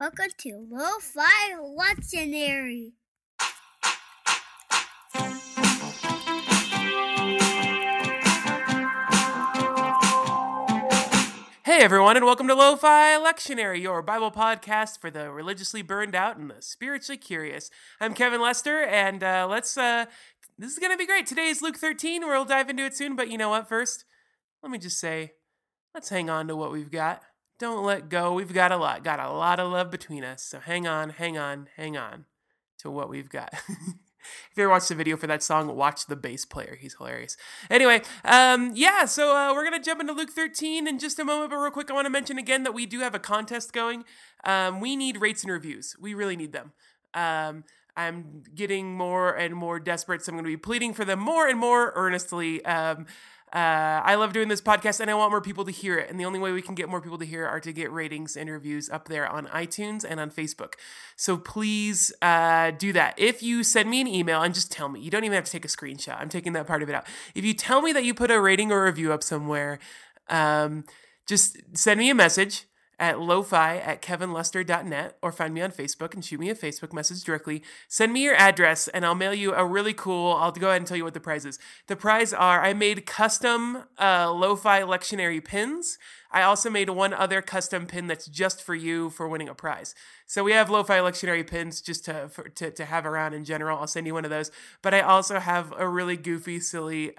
Welcome to Lo-Fi Lectionary. Hey everyone, and welcome to Lo-Fi Lectionary, your Bible podcast for the religiously burned out and the spiritually curious. I'm Kevin Lester, and this is going to be great. Today is Luke 13. We'll dive into it soon, but you know what? First, let me just say, let's hang on to what we've got. Don't let go. We've got a lot of love between us. So hang on to what we've got. If you ever watched the video for that song, watch the bass player. He's hilarious. Anyway, so we're going to jump into Luke 13 in just a moment, but real quick, I want to mention again that we do have a contest going. We need rates and reviews. We really need them. I'm getting more and more desperate, so I'm going to be pleading for them more and more earnestly. I love doing this podcast, and I want more people to hear it. And the only way we can get more people to hear it are to get ratings and reviews up there on iTunes and on Facebook. So please do that. If you send me an email and just tell me, you don't even have to take a screenshot. I'm taking that part of it out. If you tell me that you put a rating or review up somewhere, just send me a message at lofi@kevinlester.net or find me on Facebook and shoot me a Facebook message directly. Send me your address and I'll mail you a really cool, I'll go ahead and tell you what the prize is. The prize are, I made custom Lo-Fi Lectionary pins. I also made one other custom pin that's just for you for winning a prize. So we have Lo-Fi Lectionary pins just to have around in general. I'll send you one of those. But I also have a really goofy, silly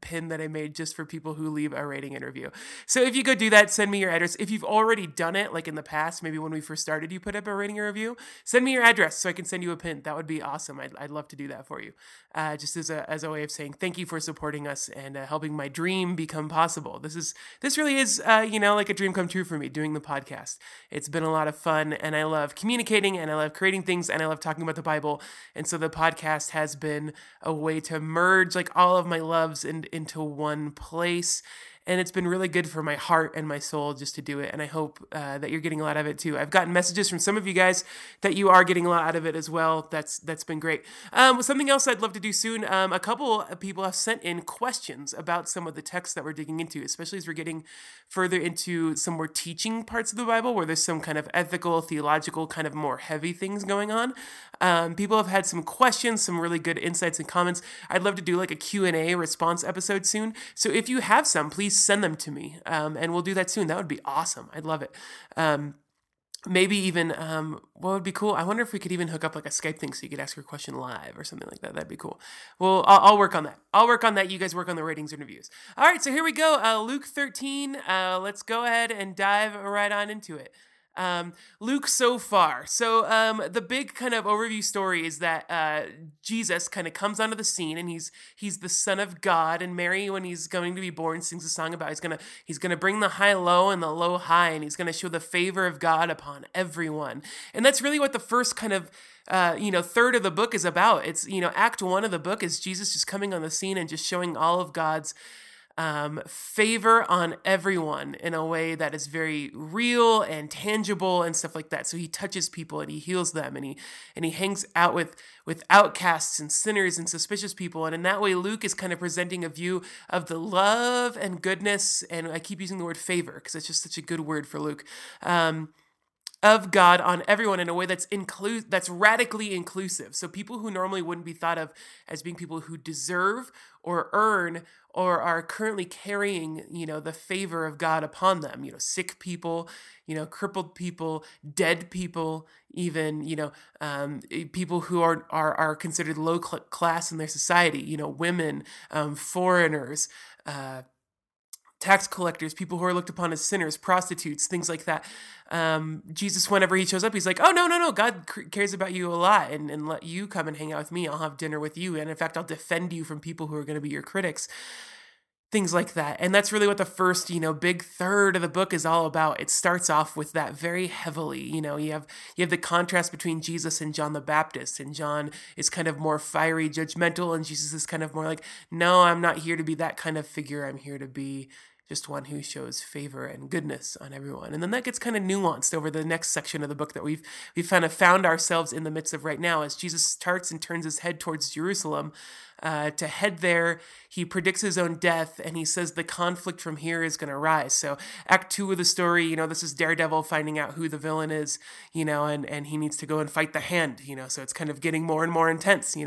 pin that I made just for people who leave a rating and review. So if you go do that, send me your address. If you've already done it, like in the past, maybe when we first started, you put up a rating or review, send me your address so I can send you a pin. That would be awesome. I'd love to do that for you. Just as a way of saying thank you for supporting us and helping my dream become possible. This really is... like a dream come true for me doing the podcast. It's been a lot of fun, and I love communicating, and I love creating things, and I love talking about the Bible. And so the podcast has been a way to merge like all of my loves into one place. And it's been really good for my heart and my soul just to do it. And I hope that you're getting a lot out of it too. I've gotten messages from some of you guys that you are getting a lot out of it as well. That's been great. Something else I'd love to do soon. A couple of people have sent in questions about some of the texts that we're digging into, especially as we're getting further into some more teaching parts of the Bible where there's some kind of ethical, theological, kind of more heavy things going on. People have had some questions, some really good insights and comments. I'd love to do like a Q&A response episode soon. So if you have some, please send them to me, and we'll do that soon. That would be awesome. I'd love it. Maybe even, what would be cool? I wonder if we could even hook up like a Skype thing so you could ask your question live or something like that. That'd be cool. Well, I'll work on that. You guys work on the ratings and reviews. All right, so here we go. Luke 13. Let's go ahead and dive right on into it. Luke so far. So the big kind of overview story is that Jesus kind of comes onto the scene, and he's the Son of God. And Mary, when he's going to be born, sings a song about he's gonna bring the high low and the low high, and he's gonna show the favor of God upon everyone. And that's really what the first kind of third of the book is about. It's Act 1 of the book is Jesus just coming on the scene and just showing all of God's favor on everyone in a way that is very real and tangible and stuff like that. So he touches people and he heals them and he hangs out with outcasts and sinners and suspicious people. And in that way, Luke is kind of presenting a view of the love and goodness. And I keep using the word favor because it's just such a good word for Luke. Of God on everyone in a way that's radically inclusive. So people who normally wouldn't be thought of as being people who deserve or earn or are currently carrying, the favor of God upon them, sick people, crippled people, dead people, even, people who are considered low class in their society, women, foreigners, tax collectors, people who are looked upon as sinners, prostitutes, things like that. Jesus, whenever he shows up, he's like, oh, no, God cares about you a lot and let you come and hang out with me. I'll have dinner with you. And in fact, I'll defend you from people who are going to be your critics, things like that. And that's really what the first, big third of the book is all about. It starts off with that very heavily. You have the contrast between Jesus and John the Baptist, and John is kind of more fiery, judgmental, and Jesus is kind of more like, no, I'm not here to be that kind of figure. I'm here to be just one who shows favor and goodness on everyone. And then that gets kind of nuanced over the next section of the book that we've kind of found ourselves in the midst of right now. As Jesus starts and turns his head towards Jerusalem, to head there, he predicts his own death, and he says the conflict from here is going to rise. So act 2 of the story, this is Daredevil finding out who the villain is, and he needs to go and fight the hand, so it's kind of getting more and more intense, he's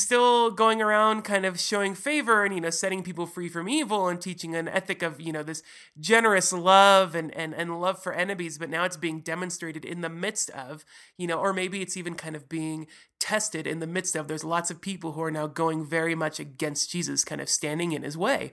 still going around kind of showing favor and, setting people free from evil and teaching an ethic of, this generous love and love for enemies. But now it's being demonstrated in the midst of, or maybe it's even kind of being tested in the midst of. There's lots of people who are now going very much against Jesus, kind of standing in his way.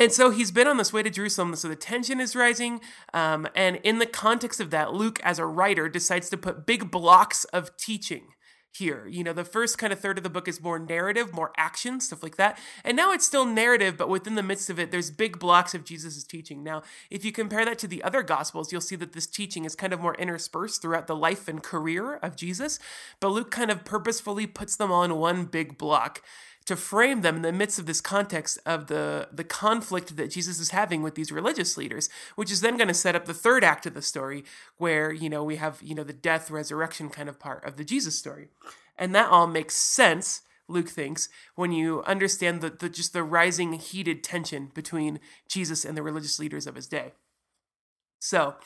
And so he's been on this way to Jerusalem, so the tension is rising, and in the context of that, Luke, as a writer, decides to put big blocks of teaching here. The first kind of third of the book is more narrative, more action, stuff like that, and now it's still narrative, but within the midst of it, there's big blocks of Jesus's teaching. Now, if you compare that to the other Gospels, you'll see that this teaching is kind of more interspersed throughout the life and career of Jesus, but Luke kind of purposefully puts them on one big block to frame them in the midst of this context of the conflict that Jesus is having with these religious leaders, which is then going to set up the third act of the story where, we have, the death, resurrection kind of part of the Jesus story. And that all makes sense, Luke thinks, when you understand just the rising heated tension between Jesus and the religious leaders of his day. So,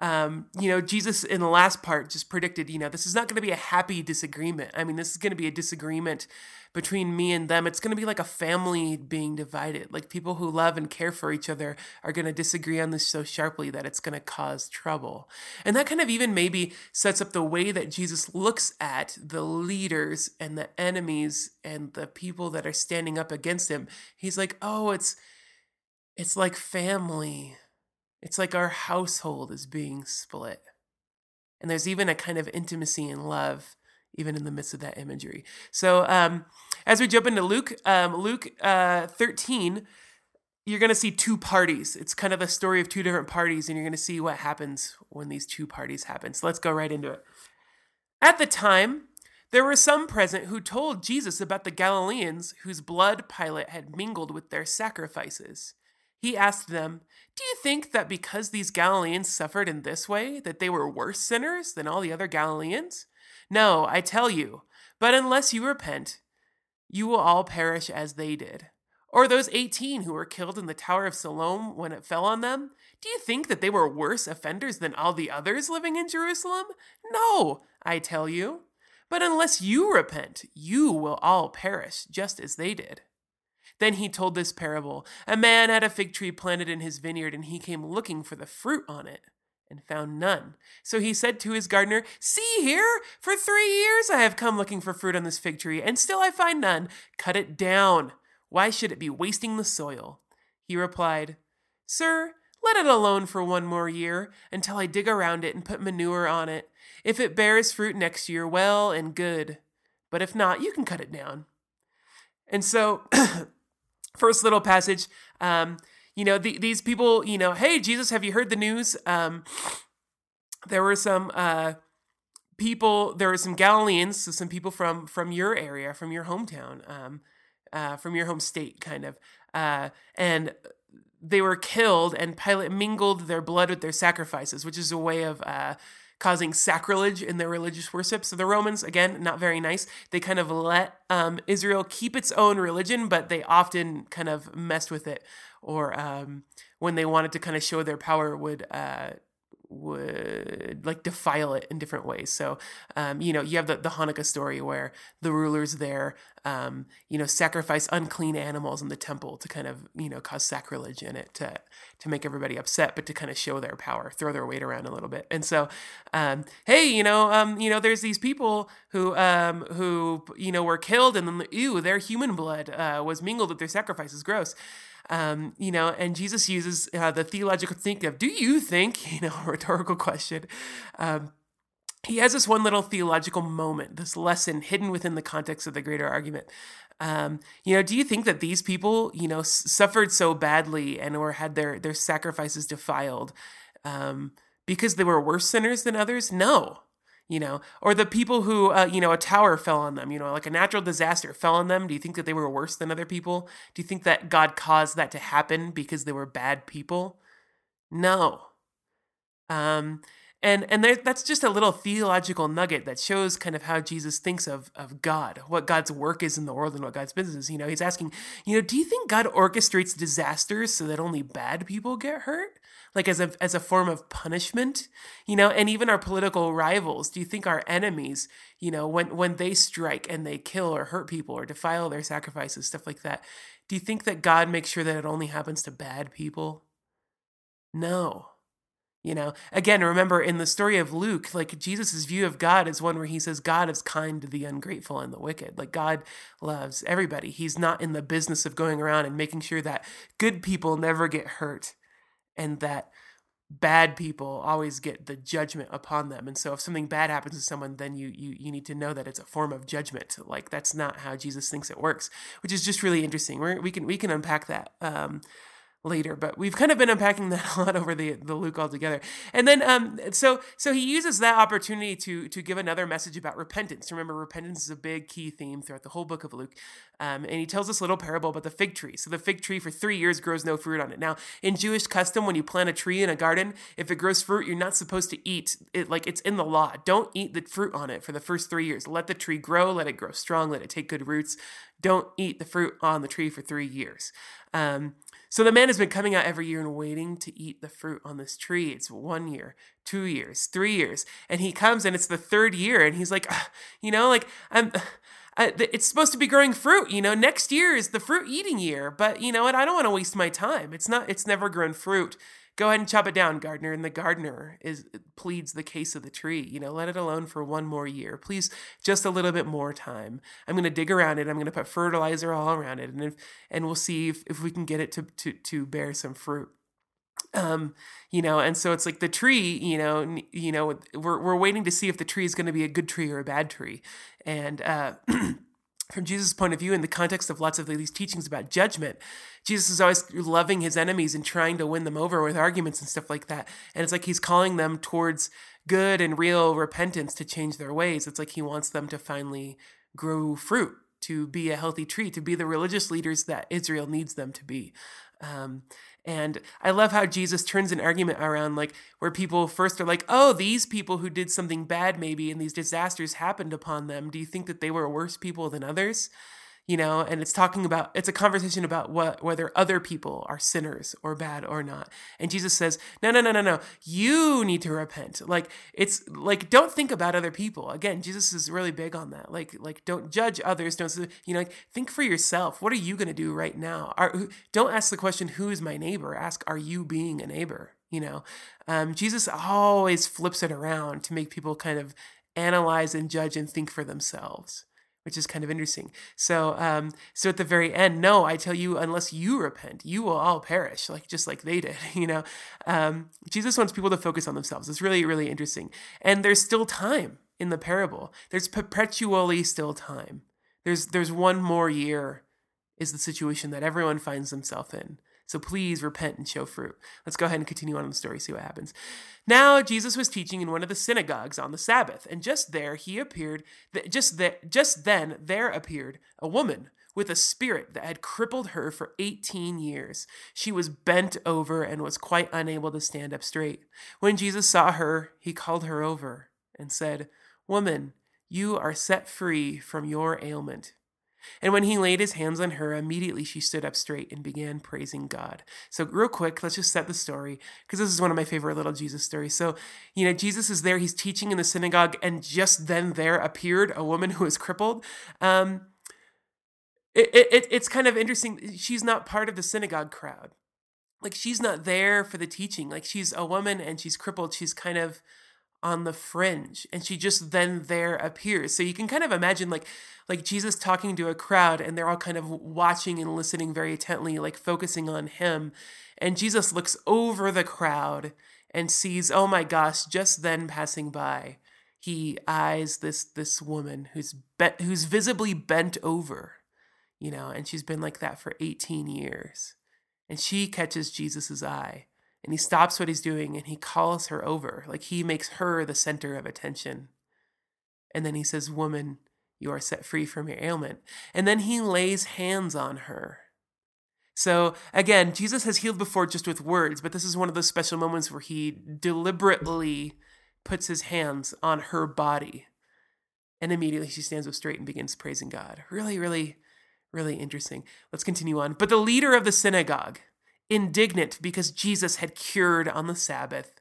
Jesus in the last part just predicted, this is not going to be a happy disagreement. I mean, this is going to be a disagreement between me and them. It's going to be like a family being divided. Like people who love and care for each other are going to disagree on this so sharply that it's going to cause trouble. And that kind of even maybe sets up the way that Jesus looks at the leaders and the enemies and the people that are standing up against him. He's like, oh, it's like family. It's like our household is being split. And there's even a kind of intimacy and love, even in the midst of that imagery. So as we jump into Luke, Luke 13, you're going to see two parties. It's kind of a story of two different parties, and you're going to see what happens when these two parties happen. So let's go right into it. At the time, there were some present who told Jesus about the Galileans whose blood Pilate had mingled with their sacrifices. He asked them, "Do you think that because these Galileans suffered in this way, that they were worse sinners than all the other Galileans? No, I tell you, but unless you repent, you will all perish as they did. Or those 18 who were killed in the Tower of Siloam when it fell on them, do you think that they were worse offenders than all the others living in Jerusalem? No, I tell you, but unless you repent, you will all perish just as they did." Then he told this parable. A man had a fig tree planted in his vineyard, and he came looking for the fruit on it and found none. So he said to his gardener, "See here, for 3 years I have come looking for fruit on this fig tree, and still I find none. Cut it down. Why should it be wasting the soil?" He replied, "Sir, let it alone for 1 more year until I dig around it and put manure on it. If it bears fruit next year, well and good. But if not, you can cut it down." And so... First little passage, these people, hey, Jesus, have you heard the news? There were some people, there were some Galileans, so some people from your area, from your hometown, from your home state, kind of, and they were killed, and Pilate mingled their blood with their sacrifices, which is a way of... causing sacrilege in their religious worship. So the Romans, again, not very nice. They kind of let Israel keep its own religion, but they often kind of messed with it, or when they wanted to kind of show their power, would like defile it in different ways. So, you have the Hanukkah story where the rulers there, sacrifice unclean animals in the temple to kind of, cause sacrilege in it to make everybody upset, but to kind of show their power, throw their weight around a little bit. And so, hey, there's these people who were killed, and then their human blood was mingled with their sacrifices. Gross. And Jesus uses the theological think of, do you think, a rhetorical question. He has this one little theological moment, this lesson hidden within the context of the greater argument. Do you think that these people, suffered so badly and or had their sacrifices defiled because they were worse sinners than others? No. you know, or the people who, you know, a tower fell on them, you know, like a natural disaster fell on them. Do you think that they were worse than other people? Do you think that God caused that to happen because they were bad people? No. And there, that's just a little theological nugget that shows kind of how Jesus thinks of God, what God's work is in the world and what God's business is. You know, he's asking, you know, do you think God orchestrates disasters so that only bad people get hurt? Like as a form of punishment, you know, and even our political rivals. Do you think our enemies, you know, when they strike and they kill or hurt people or defile their sacrifices, stuff like that, do you think that God makes sure that it only happens to bad people? No. You know, again, remember in the story of Luke, like Jesus's view of God is one where he says God is kind to the ungrateful and the wicked. Like God loves everybody. He's not in the business of going around and making sure that good people never get hurt and that bad people always get the judgment upon them. And so if something bad happens to someone, then you need to know that it's a form of judgment. Like that's not how Jesus thinks it works, which is just really interesting. We can unpack that later, but we've kind of been unpacking that a lot over the Luke altogether. And then, so he uses that opportunity to give another message about repentance. Remember, repentance is a big key theme throughout the whole book of Luke. And he tells this little parable about the fig tree. So the fig tree for 3 years grows no fruit on it. Now, in Jewish custom, when you plant a tree in a garden, if it grows fruit, you're not supposed to eat it. Like it's in the law. Don't eat the fruit on it for the first 3 years. Let the tree grow, let it grow strong, let it take good roots. Don't eat the fruit on the tree for 3 years. So the man has been coming out every year and waiting to eat the fruit on this tree. It's 1 year, 2 years, 3 years. And he comes and it's the third year and he's like, you know, like it's supposed to be growing fruit, you know, next year is the fruit eating year, but you know what? I don't want to waste my time. It's never grown fruit. Go ahead and chop it down, gardener. And the gardener pleads the case of the tree. You know, let it alone for one more year. Please, just a little bit more time. I'm going to dig around it. I'm going to put fertilizer all around it. And we'll see if we can get it to bear some fruit. You know, and so it's like the tree, you know, we're waiting to see if the tree is going to be a good tree or a bad tree. And, from Jesus' point of view, in the context of lots of these teachings about judgment, Jesus is always loving his enemies and trying to win them over with arguments and stuff like that. And it's like he's calling them towards good and real repentance to change their ways. It's like he wants them to finally grow fruit, to be a healthy tree, to be the religious leaders that Israel needs them to be. And I love how Jesus turns an argument around, like where people first are like, oh, these people who did something bad maybe, and these disasters happened upon them. Do you think that they were worse people than others? You know, and it's a conversation about whether other people are sinners or bad or not. And Jesus says, no, you need to repent. Like, it's like, don't think about other people. Again, Jesus is really big on that. Like, don't judge others. Don't, you know, like, think for yourself. What are you going to do right now? Don't ask the question, who is my neighbor? Ask, are you being a neighbor? You know, Jesus always flips it around to make people kind of analyze and judge and think for themselves, which is kind of interesting. So at the very end, no, I tell you, unless you repent, you will all perish, like just like they did, you know. Jesus wants people to focus on themselves. It's really, really interesting. And there's still time in the parable. There's perpetually still time. There's one more year is the situation that everyone finds themselves in. So please repent and show fruit. Let's go ahead and continue on in the story, see what happens. Now, Jesus was teaching in one of the synagogues on the Sabbath, and just then there appeared a woman with a spirit that had crippled her for 18 years. She was bent over and was quite unable to stand up straight. When Jesus saw her, he called her over and said, "Woman, you are set free from your ailment." And when he laid his hands on her, immediately she stood up straight and began praising God. So real quick, let's just set the story, because this is one of my favorite little Jesus stories. So, you know, Jesus is there, he's teaching in the synagogue, and just then there appeared a woman who was crippled. It's kind of interesting. She's not part of the synagogue crowd. Like, she's not there for the teaching. Like, she's a woman and she's crippled. She's kind of on the fringe, and she just then there appears. So you can kind of imagine like Jesus talking to a crowd, and they're all kind of watching and listening very intently, like focusing on him. And Jesus looks over the crowd and sees, oh my gosh, just then passing by, he eyes this woman who's visibly bent over, you know, and she's been like that for 18 years. And she catches Jesus's eye. And he stops what he's doing and he calls her over. Like, he makes her the center of attention. And then he says, "Woman, you are set free from your ailment." And then he lays hands on her. So again, Jesus has healed before just with words, but this is one of those special moments where he deliberately puts his hands on her body. And immediately she stands up straight and begins praising God. Really, really, really interesting. Let's continue on. But the leader of the synagogue, indignant because Jesus had cured on the Sabbath,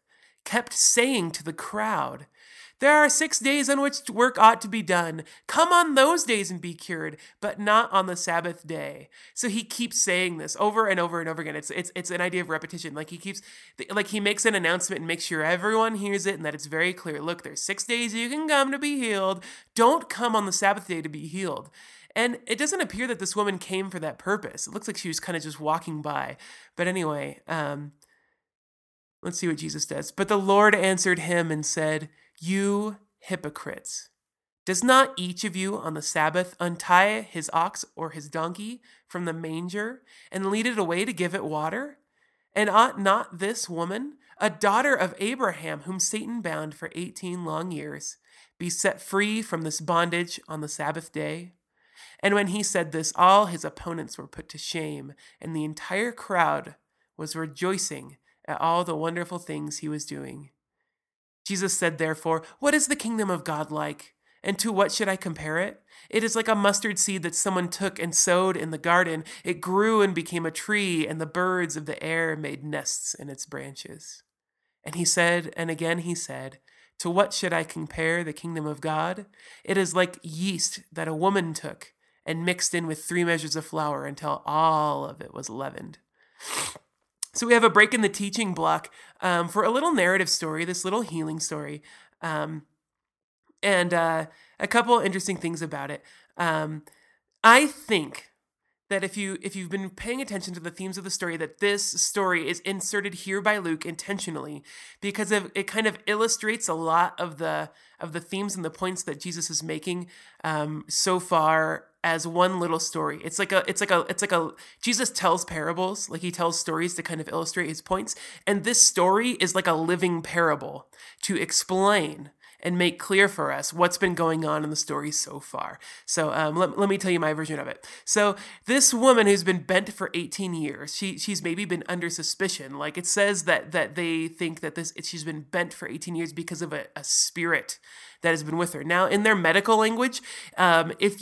kept saying to the crowd, "There are 6 days on which work ought to be done. Come on those days and be cured, but not on the Sabbath day." So he keeps saying this over and over and over again. It's an idea of repetition. Like he makes an announcement and makes sure everyone hears it and that it's very clear. Look, there's 6 days you can come to be healed. Don't come on the Sabbath day to be healed. And it doesn't appear that this woman came for that purpose. It looks like she was kind of just walking by. But anyway, let's see what Jesus does. But the Lord answered him and said, "You hypocrites, does not each of you on the Sabbath untie his ox or his donkey from the manger and lead it away to give it water? And ought not this woman, a daughter of Abraham, whom Satan bound for 18 long years, be set free from this bondage on the Sabbath day?" And when he said this, all his opponents were put to shame, and the entire crowd was rejoicing at all the wonderful things he was doing. Jesus said, therefore, "What is the kingdom of God like? And to what should I compare it? It is like a mustard seed that someone took and sowed in the garden. It grew and became a tree, and the birds of the air made nests in its branches." And he said, and again he said, "To what should I compare the kingdom of God? It is like yeast that a woman took and mixed in with 3 measures of flour until all of it was leavened." So we have a break in the teaching block for a little narrative story, this little healing story, and a couple interesting things about it. I think that if you've been paying attention to the themes of the story, that this story is inserted here by Luke intentionally because it kind of illustrates a lot of the themes and the points that Jesus is making so far as one little story. It's like Jesus tells parables, like he tells stories to kind of illustrate his points. And this story is like a living parable to explain and make clear for us what's been going on in the story so far. So let me tell you my version of it. So this woman who's been bent for 18 years, she's maybe been under suspicion. Like it says that they think that she's been bent for 18 years because of a spirit that has been with her. Now, in their medical language, if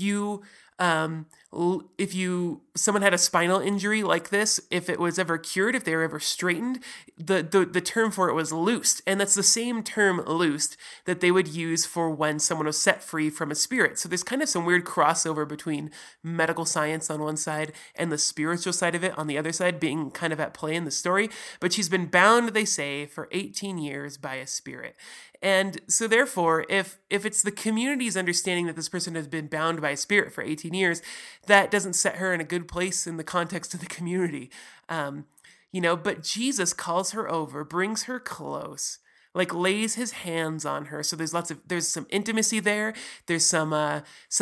someone had a spinal injury like this, if it was ever cured, if they were ever straightened, the term for it was loosed. And that's the same term loosed that they would use for when someone was set free from a spirit. So there's kind of some weird crossover between medical science on one side and the spiritual side of it on the other side being kind of at play in the story. But she's been bound, they say, for 18 years by a spirit. And so therefore, if it's the community's understanding that this person has been bound by a spirit for 18 years, that doesn't set her in a good place in the context of the community. But Jesus calls her over, brings her close, like lays his hands on her. So there's some intimacy there. There's some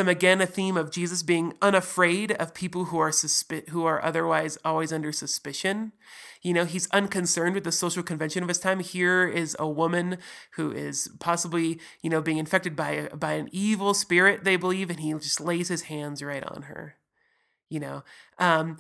again, a theme of Jesus being unafraid of people who are otherwise always under suspicion. He's unconcerned with the social convention of his time. Here is a woman who is possibly, being infected by an evil spirit, they believe, and he just lays his hands right on her. And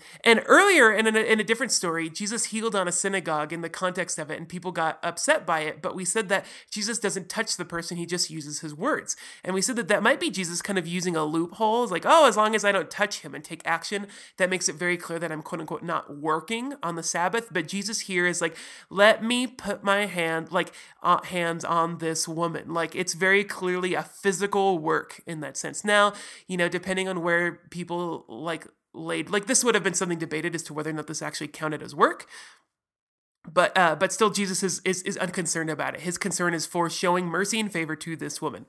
earlier in a different story, Jesus healed on a synagogue in the context of it, and people got upset by it. But we said that Jesus doesn't touch the person, he just uses his words. And we said that might be Jesus kind of using a loophole. It's like, as long as I don't touch him and take action, that makes it very clear that I'm quote unquote not working on the Sabbath. But Jesus here is like, let me put my hands on this woman. Like it's very clearly a physical work in that sense. Now, depending on where people like this would have been something debated as to whether or not this actually counted as work. But still Jesus is unconcerned about it. His concern is for showing mercy and favor to this woman.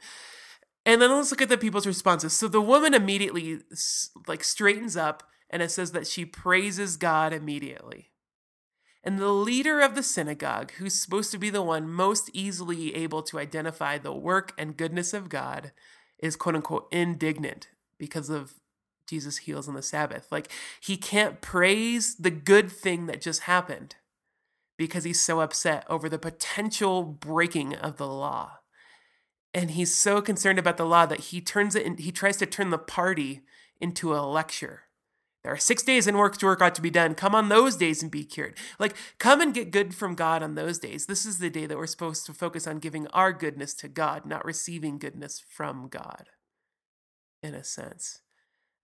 And then let's look at the people's responses. So the woman immediately straightens up, and it says that she praises God immediately. And the leader of the synagogue, who's supposed to be the one most easily able to identify the work and goodness of God, is quote unquote indignant because of Jesus heals on the Sabbath. Like he can't praise the good thing that just happened because he's so upset over the potential breaking of the law. And he's so concerned about the law that he tries to turn the party into a lecture. There are 6 days in which work ought to be done. Come on those days and be cured. Like, come and get good from God on those days. This is the day that we're supposed to focus on giving our goodness to God, not receiving goodness from God, in a sense.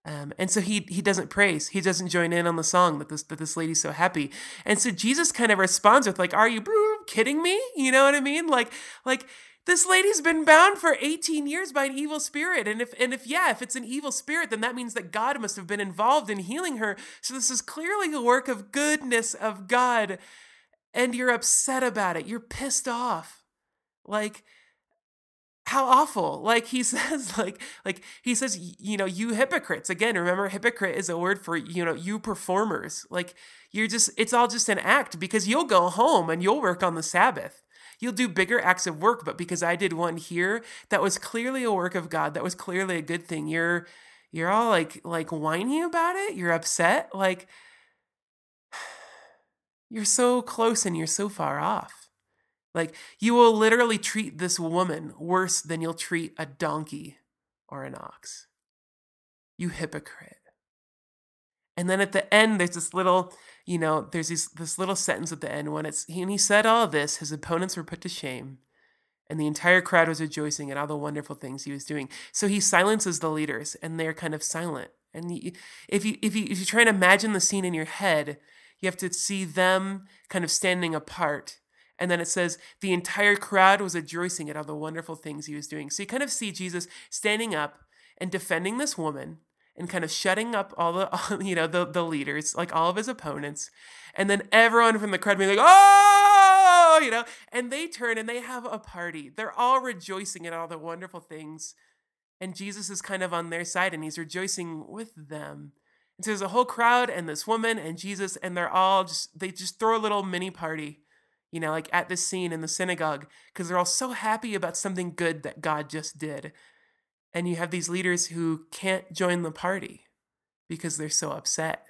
And so he doesn't praise. He doesn't join in on the song that this lady's so happy. And so Jesus kind of responds with, like, are you kidding me? You know what I mean? Like this lady's been bound for 18 years by an evil spirit. And if it's an evil spirit, then that means that God must have been involved in healing her. So this is clearly a work of goodness of God. And you're upset about it. You're pissed off. Like, how awful. He says, you know, you hypocrites. Again, remember, hypocrite is a word for, you know, you performers. Like, you're just, it's all just an act, because you'll go home and you'll work on the Sabbath. You'll do bigger acts of work, but because I did one here that was clearly a work of God, that was clearly a good thing, you're all like whiny about it. You're upset. Like, you're so close and you're so far off. Like, you will literally treat this woman worse than you'll treat a donkey or an ox. You hypocrite. And then at the end, there's this little, you know, there's this little sentence at the end when it's, and he said all this, his opponents were put to shame, and the entire crowd was rejoicing at all the wonderful things he was doing. So he silences the leaders, and they're kind of silent. And if you try and imagine the scene in your head, you have to see them kind of standing apart. And then it says, the entire crowd was rejoicing at all the wonderful things he was doing. So you kind of see Jesus standing up and defending this woman, and kind of shutting up all the leaders, like all of his opponents. And then everyone from the crowd being like, oh, you know, and they turn and they have a party. They're all rejoicing at all the wonderful things. And Jesus is kind of on their side and he's rejoicing with them. And so there's a whole crowd and this woman and Jesus, and they're all just, they just throw a little mini party, you know, like at this scene in the synagogue, because they're all so happy about something good that God just did. And you have these leaders who can't join the party because they're so upset.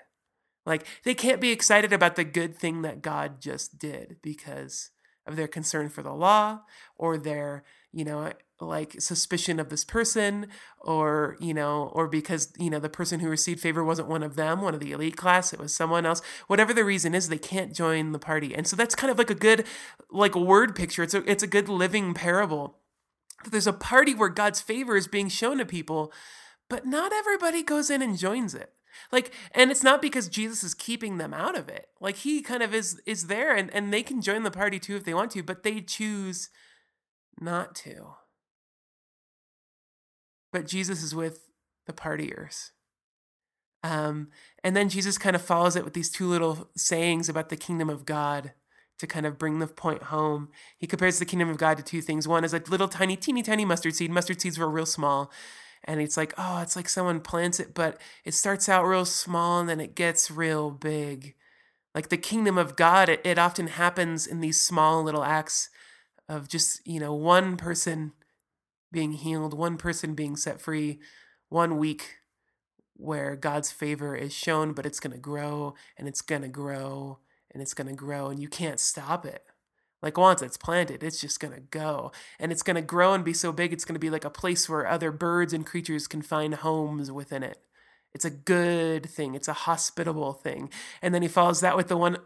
Like, they can't be excited about the good thing that God just did because of their concern for the law, or their, you know, like, suspicion of this person, or, you know, or because, you know, the person who received favor wasn't one of them, one of the elite class, it was someone else. Whatever the reason is, they can't join the party. And so that's kind of like a good, like, word picture. It's a good living parable. There's a party where God's favor is being shown to people, but not everybody goes in and joins it. Like, and it's not because Jesus is keeping them out of it. Like, he kind of is there, and they can join the party too if they want to, but they choose not to. But Jesus is with the partiers. And then Jesus kind of follows it with these two little sayings about the kingdom of God, to kind of bring the point home. He compares the kingdom of God to two things. One is like little tiny, teeny tiny mustard seed. Mustard seeds were real small. And it's like, oh, it's like someone plants it, but it starts out real small and then it gets real big. Like, the kingdom of God, it often happens in these small little acts of just, you know, one person being healed, one person being set free, one week where God's favor is shown, but it's going to grow and it's going to grow. And it's going to grow, and you can't stop it. Like, once it's planted, it's just going to go. And it's going to grow and be so big, it's going to be like a place where other birds and creatures can find homes within it. It's a good thing. It's a hospitable thing. And then he follows that with the one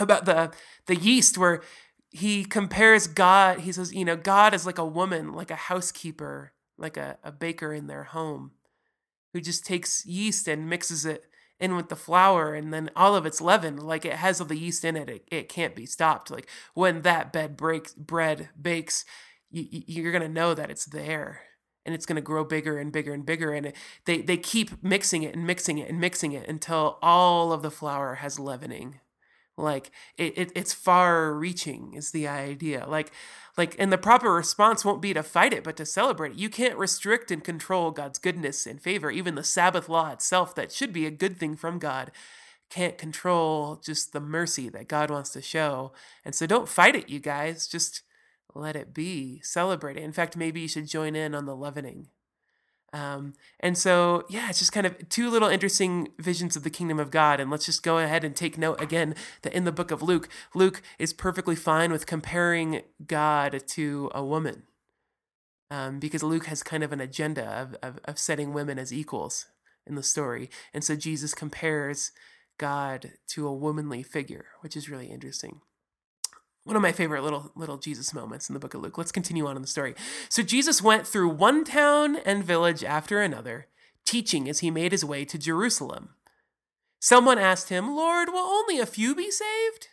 about the yeast, where he compares God. He says, you know, God is like a woman, like a housekeeper, like a baker in their home, who just takes yeast and mixes it in with the flour, and then all of it's leavened. Like, it has all the yeast in it. It can't be stopped. Like, when that bread bakes, you're going to know that it's there, and it's going to grow bigger and bigger and bigger. And they keep mixing it and mixing it and mixing it until all of the flour has leavening. Like, it's far reaching is the idea. Like, and the proper response won't be to fight it, but to celebrate it. You can't restrict and control God's goodness and favor. Even the Sabbath law itself, that should be a good thing from God, can't control just the mercy that God wants to show. And so don't fight it, you guys. Just let it be. Celebrate it. In fact, maybe you should join in on the leavening. And so, yeah, it's just kind of two little interesting visions of the kingdom of God. And let's just go ahead and take note again that in the book of Luke, Luke is perfectly fine with comparing God to a woman. because Luke has kind of an agenda of setting women as equals in the story. And so Jesus compares God to a womanly figure, which is really interesting. One of my favorite little Jesus moments in the book of Luke. Let's continue on in the story. So Jesus went through one town and village after another, teaching as he made his way to Jerusalem. Someone asked him, "Lord, will only a few be saved?"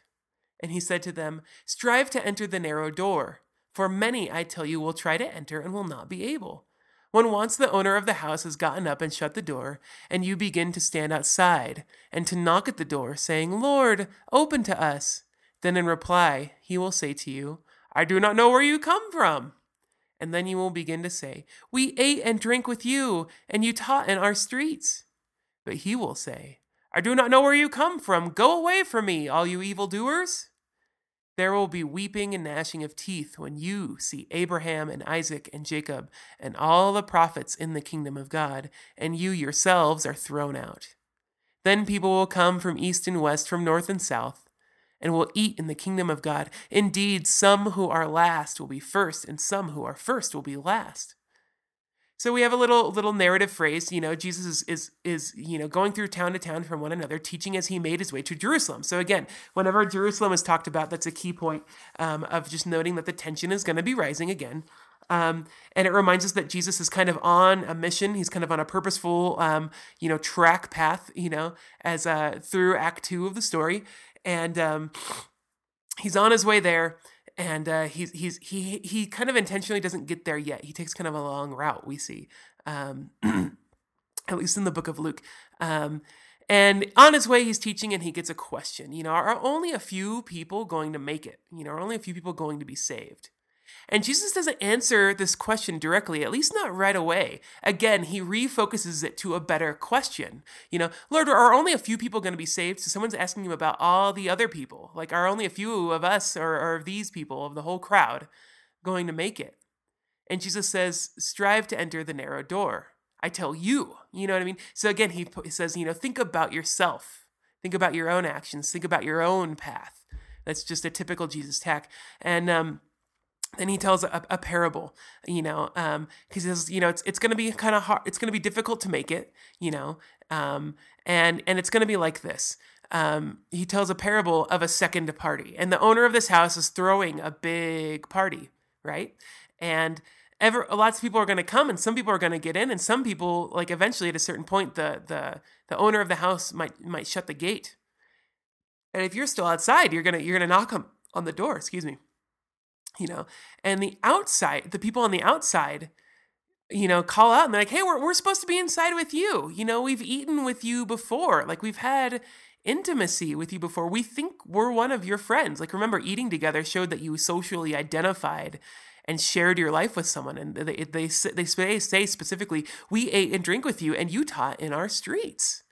And he said to them, "Strive to enter the narrow door, for many, I tell you, will try to enter and will not be able. When once the owner of the house has gotten up and shut the door, and you begin to stand outside and to knock at the door, saying, 'Lord, open to us.' Then in reply, he will say to you, 'I do not know where you come from.' And then you will begin to say, 'We ate and drank with you, and you taught in our streets.' But he will say, 'I do not know where you come from. Go away from me, all you evildoers.' There will be weeping and gnashing of teeth when you see Abraham and Isaac and Jacob and all the prophets in the kingdom of God, and you yourselves are thrown out. Then people will come from east and west, from north and south, and will eat in the kingdom of God. Indeed, some who are last will be first, and some who are first will be last." So we have a little narrative phrase. Jesus is going through town to town from one another, teaching as he made his way to Jerusalem. So again, whenever Jerusalem is talked about, that's a key point of just noting that the tension is going to be rising again. And it reminds us that Jesus is kind of on a mission. He's kind of on a purposeful, track path, as through Act 2 of the story. And he's on his way there, and he kind of intentionally doesn't get there yet. He takes kind of a long route, we see, at least in the book of Luke. And on his way, he's teaching, and he gets a question. Are only a few people going to make it? Are only a few people going to be saved? And Jesus doesn't answer this question directly, at least not right away. Again, he refocuses it to a better question. Lord, are only a few people going to be saved? So someone's asking him about all the other people. Like, are only a few of us or of these people, of the whole crowd, going to make it? And Jesus says, "Strive to enter the narrow door. I tell you." You know what I mean? So again, he says, think about yourself. Think about your own actions. Think about your own path. That's just a typical Jesus tack. And, then he tells a parable, he says, it's going to be kind of hard. It's going to be difficult to make it, and it's going to be like this. He tells a parable of a second party, and the owner of this house is throwing a big party, right? And lots of people are going to come, and some people are going to get in, and some people, like, eventually at a certain point, the owner of the house might shut the gate. And if you're still outside, you're going to knock on the door, and the people on the outside, call out and they're like, "Hey, we're supposed to be inside with you. We've eaten with you before. Like, we've had intimacy with you before. We think we're one of your friends." Like, remember, eating together showed that you socially identified and shared your life with someone. And they say specifically, "We ate and drank with you, and you taught in our streets."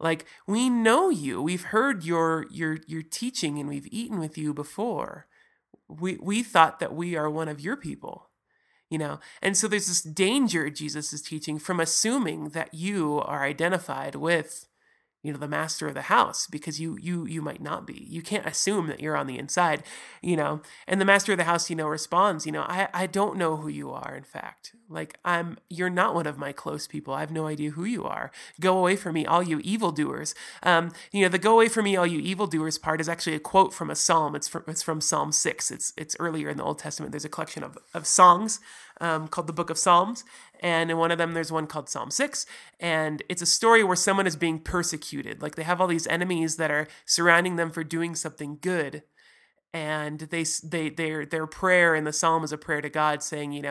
Like, we know you. We've heard your teaching, and we've eaten with you before. We thought that we are one of your people, And so there's this danger Jesus is teaching from assuming that you are identified with, the master of the house, because you might not be. You can't assume that you're on the inside, And the master of the house, responds, I don't know who you are. In fact, like, you're not one of my close people. I have no idea who you are. Go away from me, all you evildoers. The "go away from me, all you evildoers" part is actually a quote from a psalm. It's from Psalm 6. It's earlier in the Old Testament. There's a collection of songs called the Book of Psalms. And in one of them, there's one called Psalm 6. And it's a story where someone is being persecuted. Like, they have all these enemies that are surrounding them for doing something good. And their prayer in the psalm is a prayer to God saying,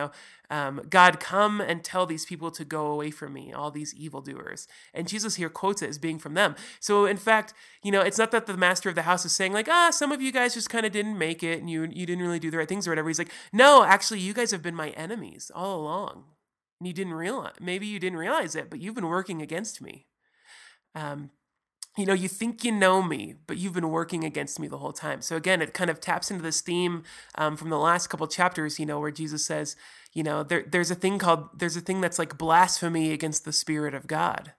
God, come and tell these people to go away from me, all these evildoers. And Jesus here quotes it as being from them. So in fact, it's not that the master of the house is saying, like, some of you guys just kind of didn't make it and you didn't really do the right things or whatever. He's like, no, actually, you guys have been my enemies all along. And you didn't realize it, but you've been working against me. You think you know me, but you've been working against me the whole time. So again, it kind of taps into this theme from the last couple chapters, where Jesus says, there's a thing that's like blasphemy against the Spirit of God,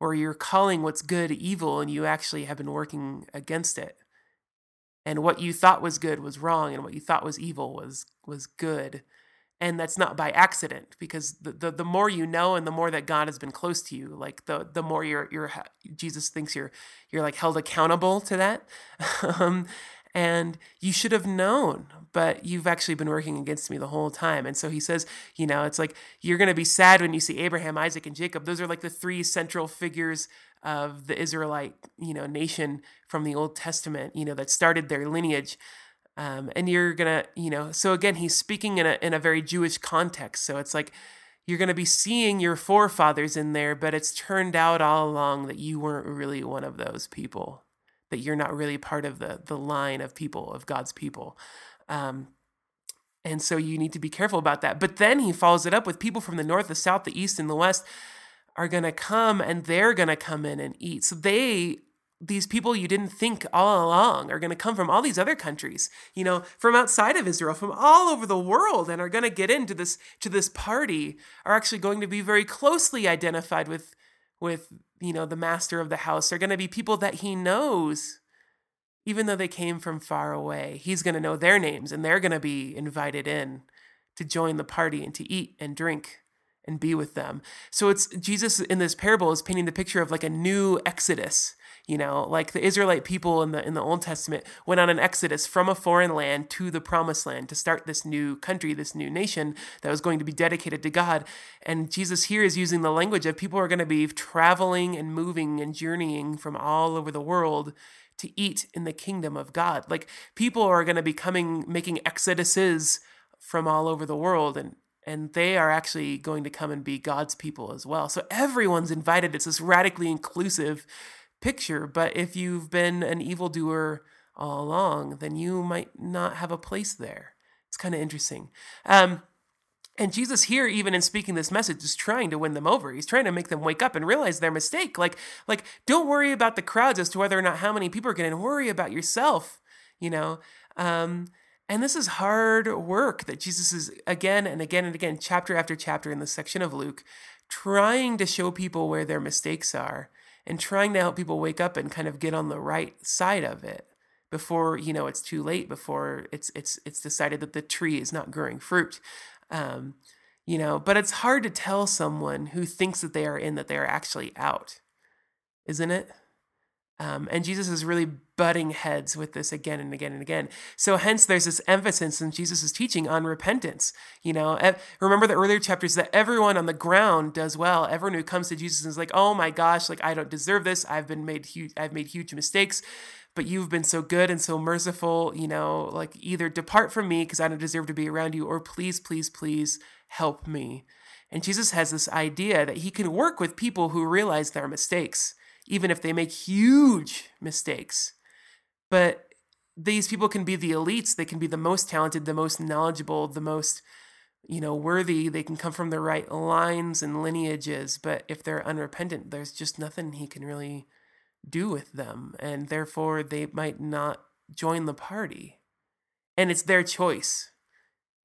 where you're calling what's good evil, and you actually have been working against it. And what you thought was good was wrong, and what you thought was evil was good. And that's not by accident, because the more you know and the more that God has been close to you, like the more you're Jesus thinks you're like held accountable to that. And you should have known, but you've actually been working against me the whole time. And so he says, you know, it's like, you're going to be sad when you see Abraham, Isaac, and Jacob. Those are like the three central figures of the Israelite, you know, nation from the Old Testament, you know, that started their lineage. And you're going to, you know, so again, he's speaking in a very Jewish context. So it's like, you're going to be seeing your forefathers in there, but it's turned out all along that you weren't really one of those people, that you're not really part of the line of people, of God's people. And so you need to be careful about that. But then he follows it up with people from the north, the south, the east, and the west are going to come, and they're going to come in and eat. So these people you didn't think all along are going to come from all these other countries, you know, from outside of Israel, from all over the world, and are going to get into this party, are actually going to be very closely identified with, you know, the master of the house. They're going to be people that he knows, even though they came from far away. He's going to know their names, and they're going to be invited in to join the party and to eat and drink and be with them. So it's Jesus in this parable is painting the picture of like a new exodus. You know, like the Israelite people in the Old Testament went on an exodus from a foreign land to the promised land to start this new country, this new nation that was going to be dedicated to God. And Jesus here is using the language of people are going to be traveling and moving and journeying from all over the world to eat in the kingdom of God. Like people are going to be coming, making exoduses from all over the world, and they are actually going to come and be God's people as well. So everyone's invited. It's this radically inclusive picture, but if you've been an evildoer all along, then you might not have a place there. It's kind of interesting. And Jesus here, even in speaking this message, is trying to win them over. He's trying to make them wake up and realize their mistake. Like don't worry about the crowds as to whether or not how many people are going to worry about yourself, you know. And this is hard work that Jesus is again and again and again, chapter after chapter in this section of Luke, trying to show people where their mistakes are, and trying to help people wake up and kind of get on the right side of it before, you know, it's too late, before it's decided that the tree is not growing fruit. You know, but it's hard to tell someone who thinks that they are in, that they are actually out, isn't it? And Jesus is really butting heads with this again and again and again. So hence there's this emphasis in Jesus' teaching on repentance. You know, remember the earlier chapters that everyone on the ground does well. Everyone who comes to Jesus is like, oh my gosh, like I don't deserve this. I've made huge mistakes, but you've been so good and so merciful, you know, like either depart from me because I don't deserve to be around you, or please, please, please help me. And Jesus has this idea that he can work with people who realize their mistakes, even if they make huge mistakes. But these people can be the elites. They can be the most talented, the most knowledgeable, the most, you know, worthy. They can come from the right lines and lineages. But if they're unrepentant, there's just nothing he can really do with them. And therefore, they might not join the party. And it's their choice,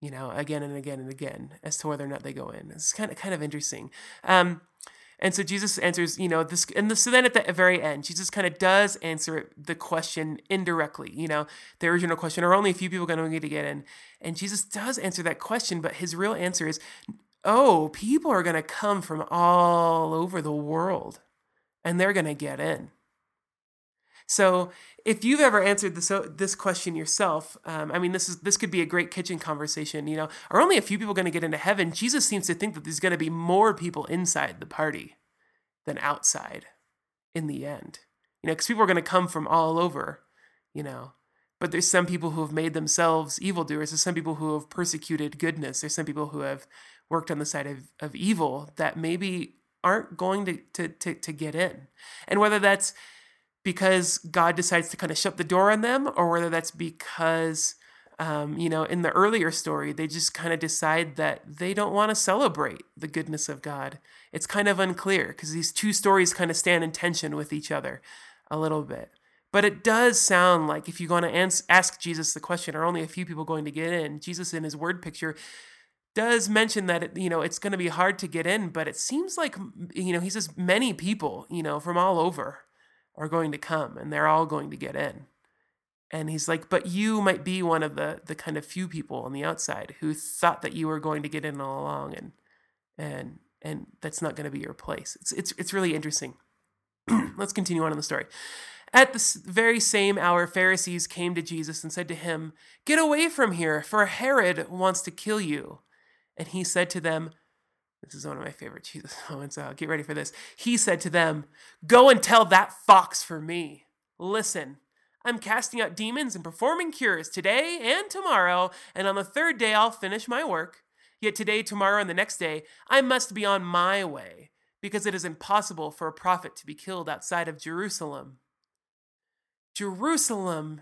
you know, again and again and again, as to whether or not they go in. It's kind of interesting. And so Jesus answers, you know, this, and so then at the very end, Jesus kind of does answer the question indirectly, you know, the original question, are only a few people going to get in? And Jesus does answer that question, but his real answer is, oh, people are going to come from all over the world, and they're going to get in. So if you've ever answered this question yourself, I mean, this could be a great kitchen conversation, you know. Are only a few people going to get into heaven? Jesus seems to think that there's going to be more people inside the party than outside in the end, you know, because people are going to come from all over, you know. But there's some people who have made themselves evildoers. There's some people who have persecuted goodness. There's some people who have worked on the side of evil that maybe aren't going to get in. And whether that's because God decides to kind of shut the door on them, or whether that's because, you know, in the earlier story, they just kind of decide that they don't want to celebrate the goodness of God. It's kind of unclear because these two stories kind of stand in tension with each other a little bit. But it does sound like if you want to ask Jesus the question, are only a few people going to get in? Jesus in his word picture does mention that, you know, it's going to be hard to get in, but it seems like, you know, he says many people, you know, from all over are going to come, and they're all going to get in. And he's like, but you might be one of the kind of few people on the outside who thought that you were going to get in all along, and that's not going to be your place. It's really interesting. Let's continue on in the story. At the very same hour, Pharisees came to Jesus and said to him, "Get away from here, for Herod wants to kill you." And he said to them, this is one of my favorite Jesus moments, get ready for this. He said to them, "Go and tell that fox for me. Listen, I'm casting out demons and performing cures today and tomorrow, and on the third day I'll finish my work. Yet today, tomorrow, and the next day, I must be on my way, because it is impossible for a prophet to be killed outside of Jerusalem. Jerusalem,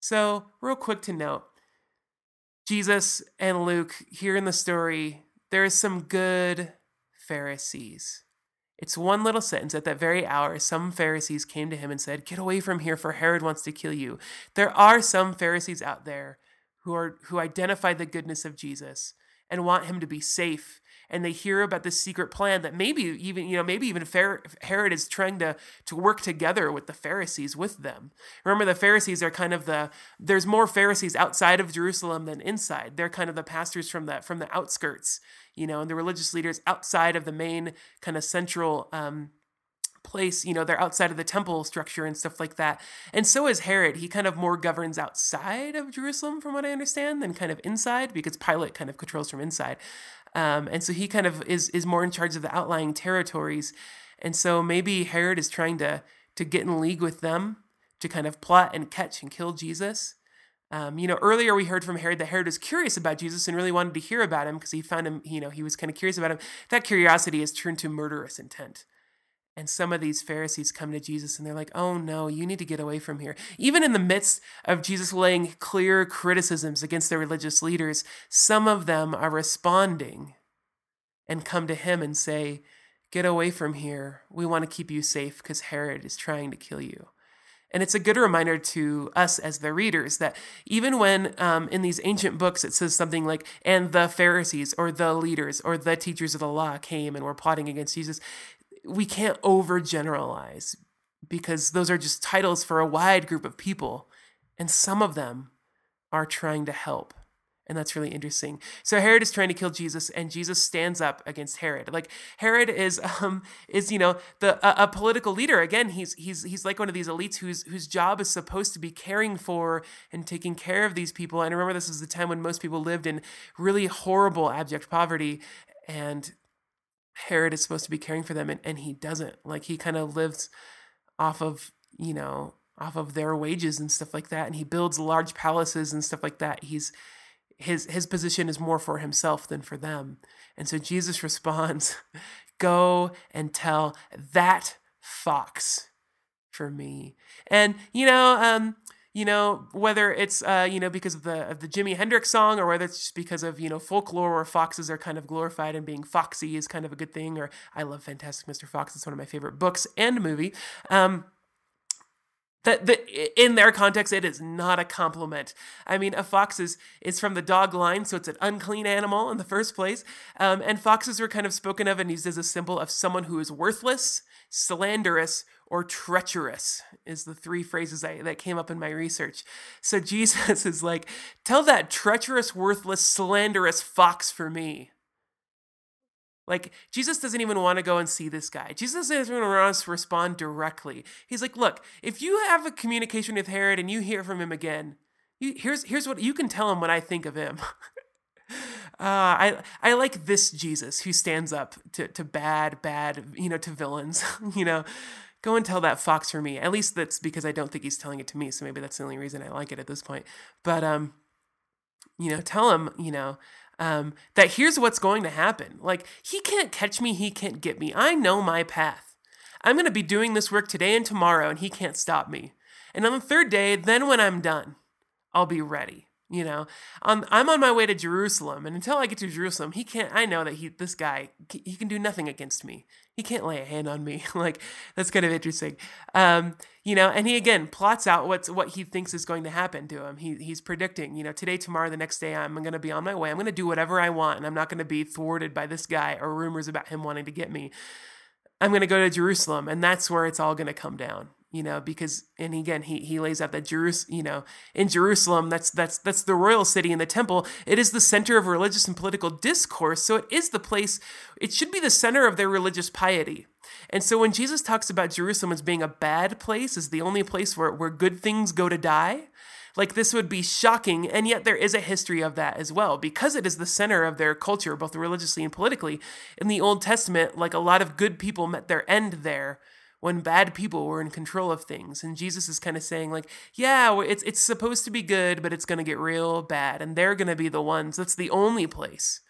So, real quick to note, Jesus and Luke, here in the story, there is some good Pharisees. It's one little sentence. At that very hour, some Pharisees came to him and said, "Get away from here, for Herod wants to kill you." There are some Pharisees out there who identify the goodness of Jesus and want him to be safe. And they hear about this secret plan that maybe even Herod is trying to work together with the Pharisees with them. Remember, the Pharisees are kind of there's more Pharisees outside of Jerusalem than inside. They're kind of the pastors from the outskirts. And the religious leaders outside of the main kind of central place, they're outside of the temple structure and stuff like that. And so is Herod. He kind of more governs outside of Jerusalem, from what I understand, than kind of inside, because Pilate kind of controls from inside. And so he kind of is more in charge of the outlying territories. And so maybe Herod is trying to get in league with them to kind of plot and catch and kill Jesus. Earlier we heard from Herod that Herod was curious about Jesus and really wanted to hear about him because he found him, he was kind of curious about him. That curiosity has turned to murderous intent. And some of these Pharisees come to Jesus and they're like, "Oh no, you need to get away from here." Even in the midst of Jesus laying clear criticisms against the religious leaders, some of them are responding and come to him and say, "Get away from here. We want to keep you safe because Herod is trying to kill you." And it's a good reminder to us as the readers that even when in these ancient books it says something like, "And the Pharisees," or "the leaders," or "the teachers of the law came and were plotting against Jesus," we can't overgeneralize, because those are just titles for a wide group of people. And some of them are trying to help. And that's really interesting. So Herod is trying to kill Jesus, and Jesus stands up against Herod. Like, Herod is a political leader. Again, he's like one of these elites whose job is supposed to be caring for and taking care of these people. And remember, this is the time when most people lived in really horrible, abject poverty, and Herod is supposed to be caring for them, and he doesn't. Like, he kind of lives off of their wages and stuff like that, and he builds large palaces and stuff like that. His position is more for himself than for them. And so Jesus responds, "Go and tell that fox for me." And whether it's because of the Jimi Hendrix song, or whether it's just because of folklore, where foxes are kind of glorified and being foxy is kind of a good thing. Or I love Fantastic Mr. Fox; it's one of my favorite books and movie. In their context, it is not a compliment. I mean, a fox is from the dog line, so it's an unclean animal in the first place. And foxes were kind of spoken of and used as a symbol of someone who is worthless, slanderous, or treacherous, is the three phrases that came up in my research. So Jesus is like, "Tell that treacherous, worthless, slanderous fox for me." Like, Jesus doesn't even want to go and see this guy. Jesus doesn't even want us to respond directly. He's like, "Look, if you have a communication with Herod and you hear from him again, here's what you can tell him when I think of him." I like this Jesus who stands up to bad to villains. "Go and tell that fox for me." At least that's because I don't think he's telling it to me, so maybe that's the only reason I like it at this point. But tell him, that here's what's going to happen. Like, he can't catch me, he can't get me. I know my path. I'm going to be doing this work today and tomorrow, and he can't stop me. And on the third day, then when I'm done, I'll be ready. You know, I'm on my way to Jerusalem, and until I get to Jerusalem, he can't, I know that this guy can do nothing against me. He can't lay a hand on me. Like, that's kind of interesting. You know, and he again plots out what he thinks is going to happen to him. He's predicting, you know, today, tomorrow, the next day, I'm going to be on my way. I'm going to do whatever I want, and I'm not going to be thwarted by this guy or rumors about him wanting to get me. I'm going to go to Jerusalem, and that's where it's all going to come down. You know, because, and again, he lays out that in Jerusalem, that's the royal city and the temple. It is the center of religious and political discourse. So it is the place, it should be the center of their religious piety. And so when Jesus talks about Jerusalem as being a bad place, as the only place where good things go to die, like, this would be shocking, and yet there is a history of that as well, because it is the center of their culture, both religiously and politically. In the Old Testament, like, a lot of good people met their end there, when bad people were in control of things. And Jesus is kind of saying, like, yeah, it's supposed to be good, but it's going to get real bad. And they're going to be the ones, that's the only place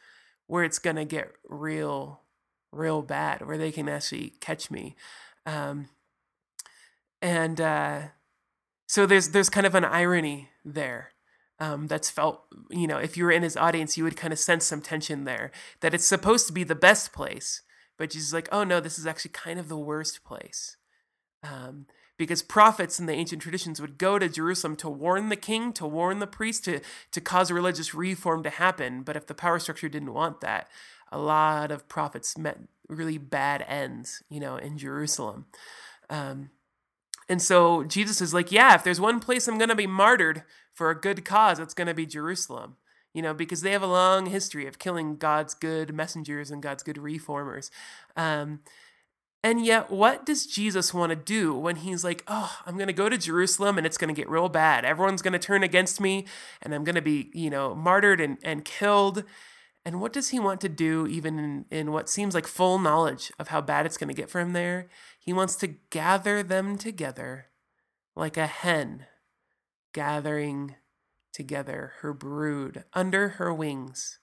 where it's going to get real, real bad, where they can actually catch me. So there's kind of an irony there. That's felt, you know, if you were in his audience, you would kind of sense some tension there, that it's supposed to be the best place. But Jesus is like, oh no, this is actually kind of the worst place. Because prophets in the ancient traditions would go to Jerusalem to warn the king, to warn the priest, to cause religious reform to happen. But if the power structure didn't want that, a lot of prophets met really bad ends, you know, in Jerusalem. And so Jesus is like, yeah, if there's one place I'm going to be martyred for a good cause, it's going to be Jerusalem. You know, because they have a long history of killing God's good messengers and God's good reformers. And yet, what does Jesus want to do when he's like, oh, I'm going to go to Jerusalem and it's going to get real bad. Everyone's going to turn against me and I'm going to be, you know, martyred and killed. And what does he want to do even in what seems like full knowledge of how bad it's going to get for him there? He wants to gather them together like a hen gathering together her brood under her wings,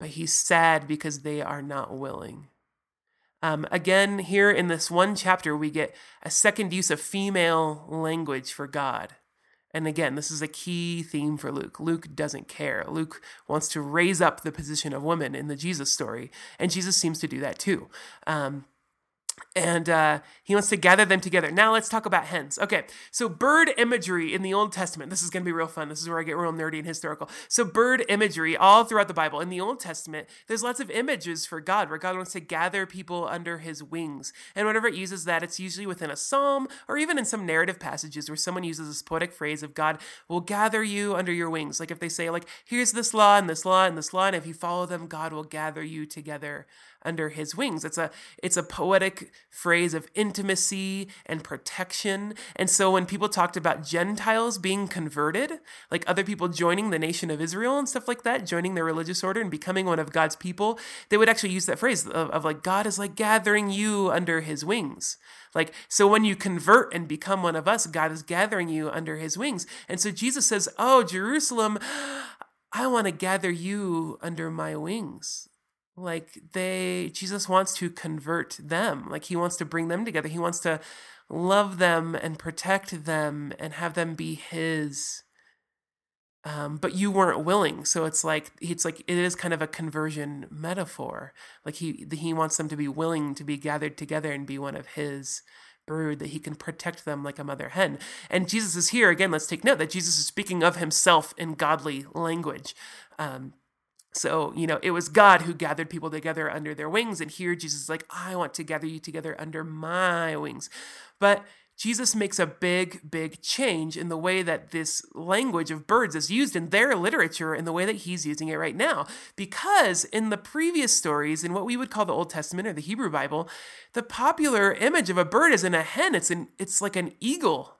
but he's sad because they are not willing. Again, here in this one chapter, we get a second use of female language for God. And again, this is a key theme for Luke. Luke doesn't care. Luke wants to raise up the position of women in the Jesus story, and Jesus seems to do that too. And he wants to gather them together. Now let's talk about hens. Okay, so bird imagery in the Old Testament. This is going to be real fun. This is where I get real nerdy and historical. So bird imagery all throughout the Bible. In the Old Testament, there's lots of images for God, where God wants to gather people under his wings. And whenever it uses that, it's usually within a psalm or even in some narrative passages where someone uses this poetic phrase of God will gather you under your wings. Like if they say, like, here's this law and this law and this law, and if you follow them, God will gather you together under his wings. It's a poetic phrase of intimacy and protection. And so when people talked about Gentiles being converted, like other people joining the nation of Israel and stuff like that, joining their religious order and becoming one of God's people, they would actually use that phrase of like, God is like gathering you under his wings. Like, so when you convert and become one of us, God is gathering you under his wings. And so Jesus says, oh, Jerusalem, I want to gather you under my wings. Like Jesus wants to convert them. Like he wants to bring them together. He wants to love them and protect them and have them be his. But you weren't willing. So it's like, it is kind of a conversion metaphor. Like he wants them to be willing to be gathered together and be one of his brood, that he can protect them like a mother hen. And Jesus is here again. Let's take note that Jesus is speaking of himself in godly language. So, you know, it was God who gathered people together under their wings. And here Jesus is like, I want to gather you together under my wings. But Jesus makes a big, big change in the way that this language of birds is used in their literature and the way that he's using it right now. Because in the previous stories, in what we would call the Old Testament or the Hebrew Bible, the popular image of a bird is in a hen. It's like an eagle.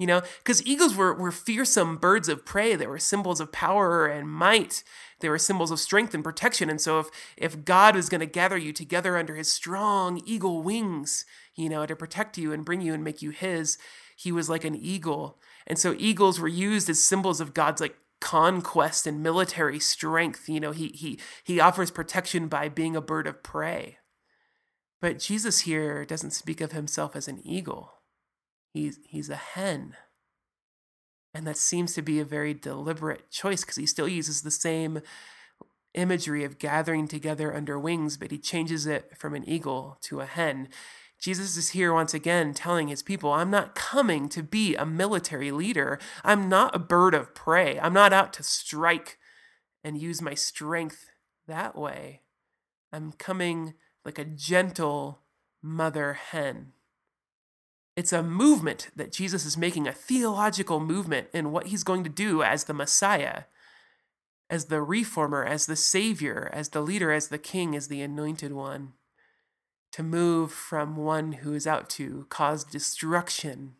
You know, because eagles were fearsome birds of prey. They were symbols of power and might. They were symbols of strength and protection. And so if God was going to gather you together under his strong eagle wings, you know, to protect you and bring you and make you his, he was like an eagle. And so eagles were used as symbols of God's like conquest and military strength. You know, he offers protection by being a bird of prey. But Jesus here doesn't speak of himself as an eagle. He's a hen. And that seems to be a very deliberate choice, because he still uses the same imagery of gathering together under wings, but he changes it from an eagle to a hen. Jesus is here once again telling his people, I'm not coming to be a military leader. I'm not a bird of prey. I'm not out to strike and use my strength that way. I'm coming like a gentle mother hen. It's a movement that Jesus is making, a theological movement in what he's going to do as the Messiah, as the reformer, as the savior, as the leader, as the king, as the anointed one, to move from one who is out to cause destruction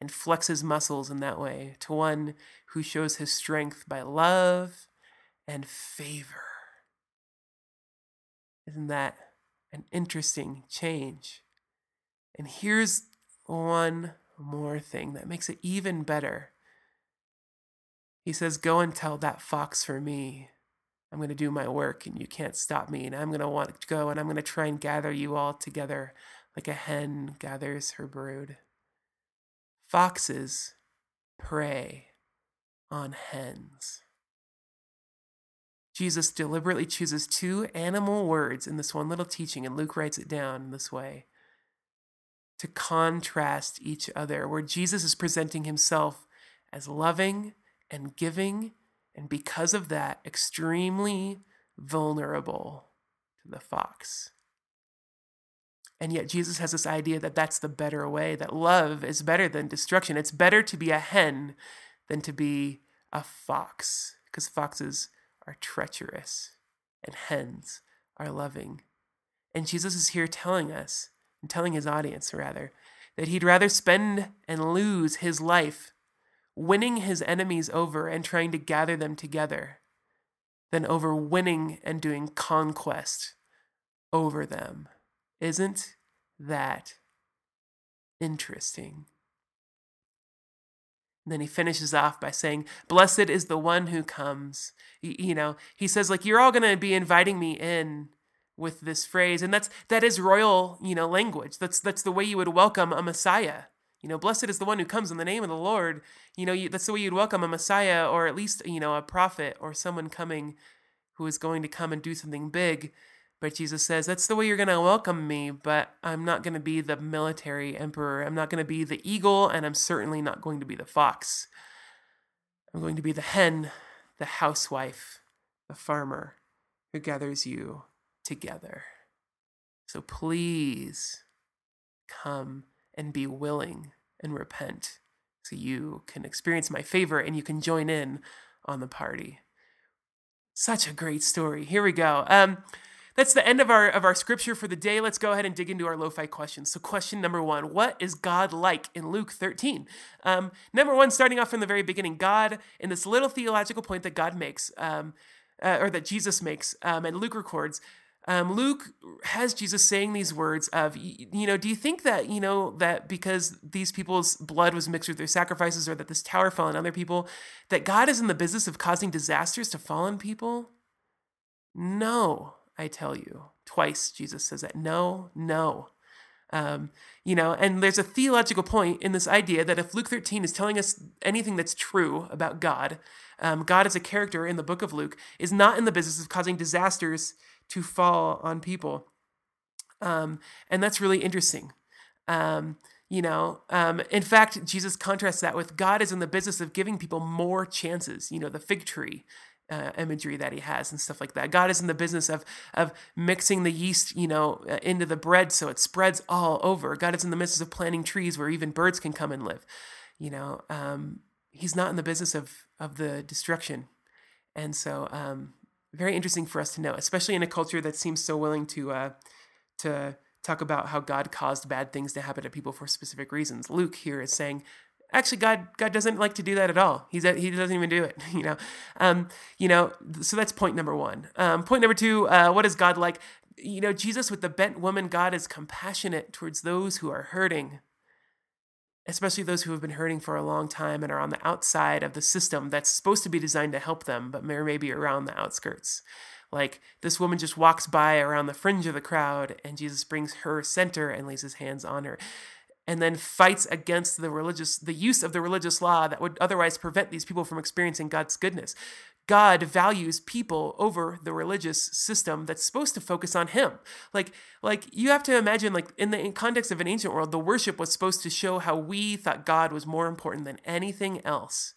and flex his muscles in that way to one who shows his strength by love and favor. Isn't that an interesting change? And here's one more thing that makes it even better. He says, go and tell that fox for me. I'm going to do my work and you can't stop me. And I'm going to want to go and I'm going to try and gather you all together like a hen gathers her brood. Foxes prey on hens. Jesus deliberately chooses two animal words in this one little teaching, and Luke writes it down this way, to contrast each other, where Jesus is presenting himself as loving and giving, and because of that, extremely vulnerable to the fox. And yet Jesus has this idea that that's the better way, that love is better than destruction. It's better to be a hen than to be a fox, because foxes are treacherous and hens are loving. And Jesus is here telling us, and telling his audience rather, that he'd rather spend and lose his life winning his enemies over and trying to gather them together than over winning and doing conquest over them. Isn't that interesting? And then he finishes off by saying, blessed is the one who comes. He says, like, you're all going to be inviting me in with this phrase. And that is royal, language. That's the way you would welcome a Messiah. Blessed is the one who comes in the name of the Lord. That's the way you'd welcome a Messiah, or at least, a prophet or someone coming who is going to come and do something big. But Jesus says, that's the way you're going to welcome me, but I'm not going to be the military emperor. I'm not going to be the eagle, and I'm certainly not going to be the fox. I'm going to be the hen, the housewife, the farmer who gathers you together. So please come and be willing and repent so you can experience my favor and you can join in on the party. Such a great story. Here we go. That's the end of our scripture for the day. Let's go ahead and dig into our lo-fi questions. So question number 1, what is God like in Luke 13? Number 1, starting off from the very beginning, God, in this little theological point that God makes, or that Jesus makes, and Luke records, Luke has Jesus saying these words of, do you think that, that because these people's blood was mixed with their sacrifices, or that this tower fell on other people, that God is in the business of causing disasters to fall on people? No, I tell you. Twice Jesus says that. No. And there's a theological point in this idea that if Luke 13 is telling us anything that's true about God, God as a character in the book of Luke is not in the business of causing disasters to fall on people. And that's really interesting. In fact, Jesus contrasts that with God is in the business of giving people more chances, the fig tree imagery that he has and stuff like that. God is in the business of mixing the yeast, into the bread so it spreads all over. God is in the business of planting trees where even birds can come and live. He's not in the business of the destruction. And so, very interesting for us to know, especially in a culture that seems so willing to talk about how God caused bad things to happen to people for specific reasons. Luke here is saying, actually, God doesn't like to do that at all. He doesn't even do it, So that's point number 1. Point number 2, what is God like? Jesus with the bent woman, God is compassionate towards those who are hurting, especially those who have been hurting for a long time and are on the outside of the system that's supposed to be designed to help them, but maybe around the outskirts. Like this woman just walks by around the fringe of the crowd, and Jesus brings her center and lays his hands on her. and then fights against the use of the religious law that would otherwise prevent these people from experiencing God's goodness. God values people over the religious system that's supposed to focus on him. Like you have to imagine, like in context of an ancient world, the worship was supposed to show how we thought God was more important than anything else.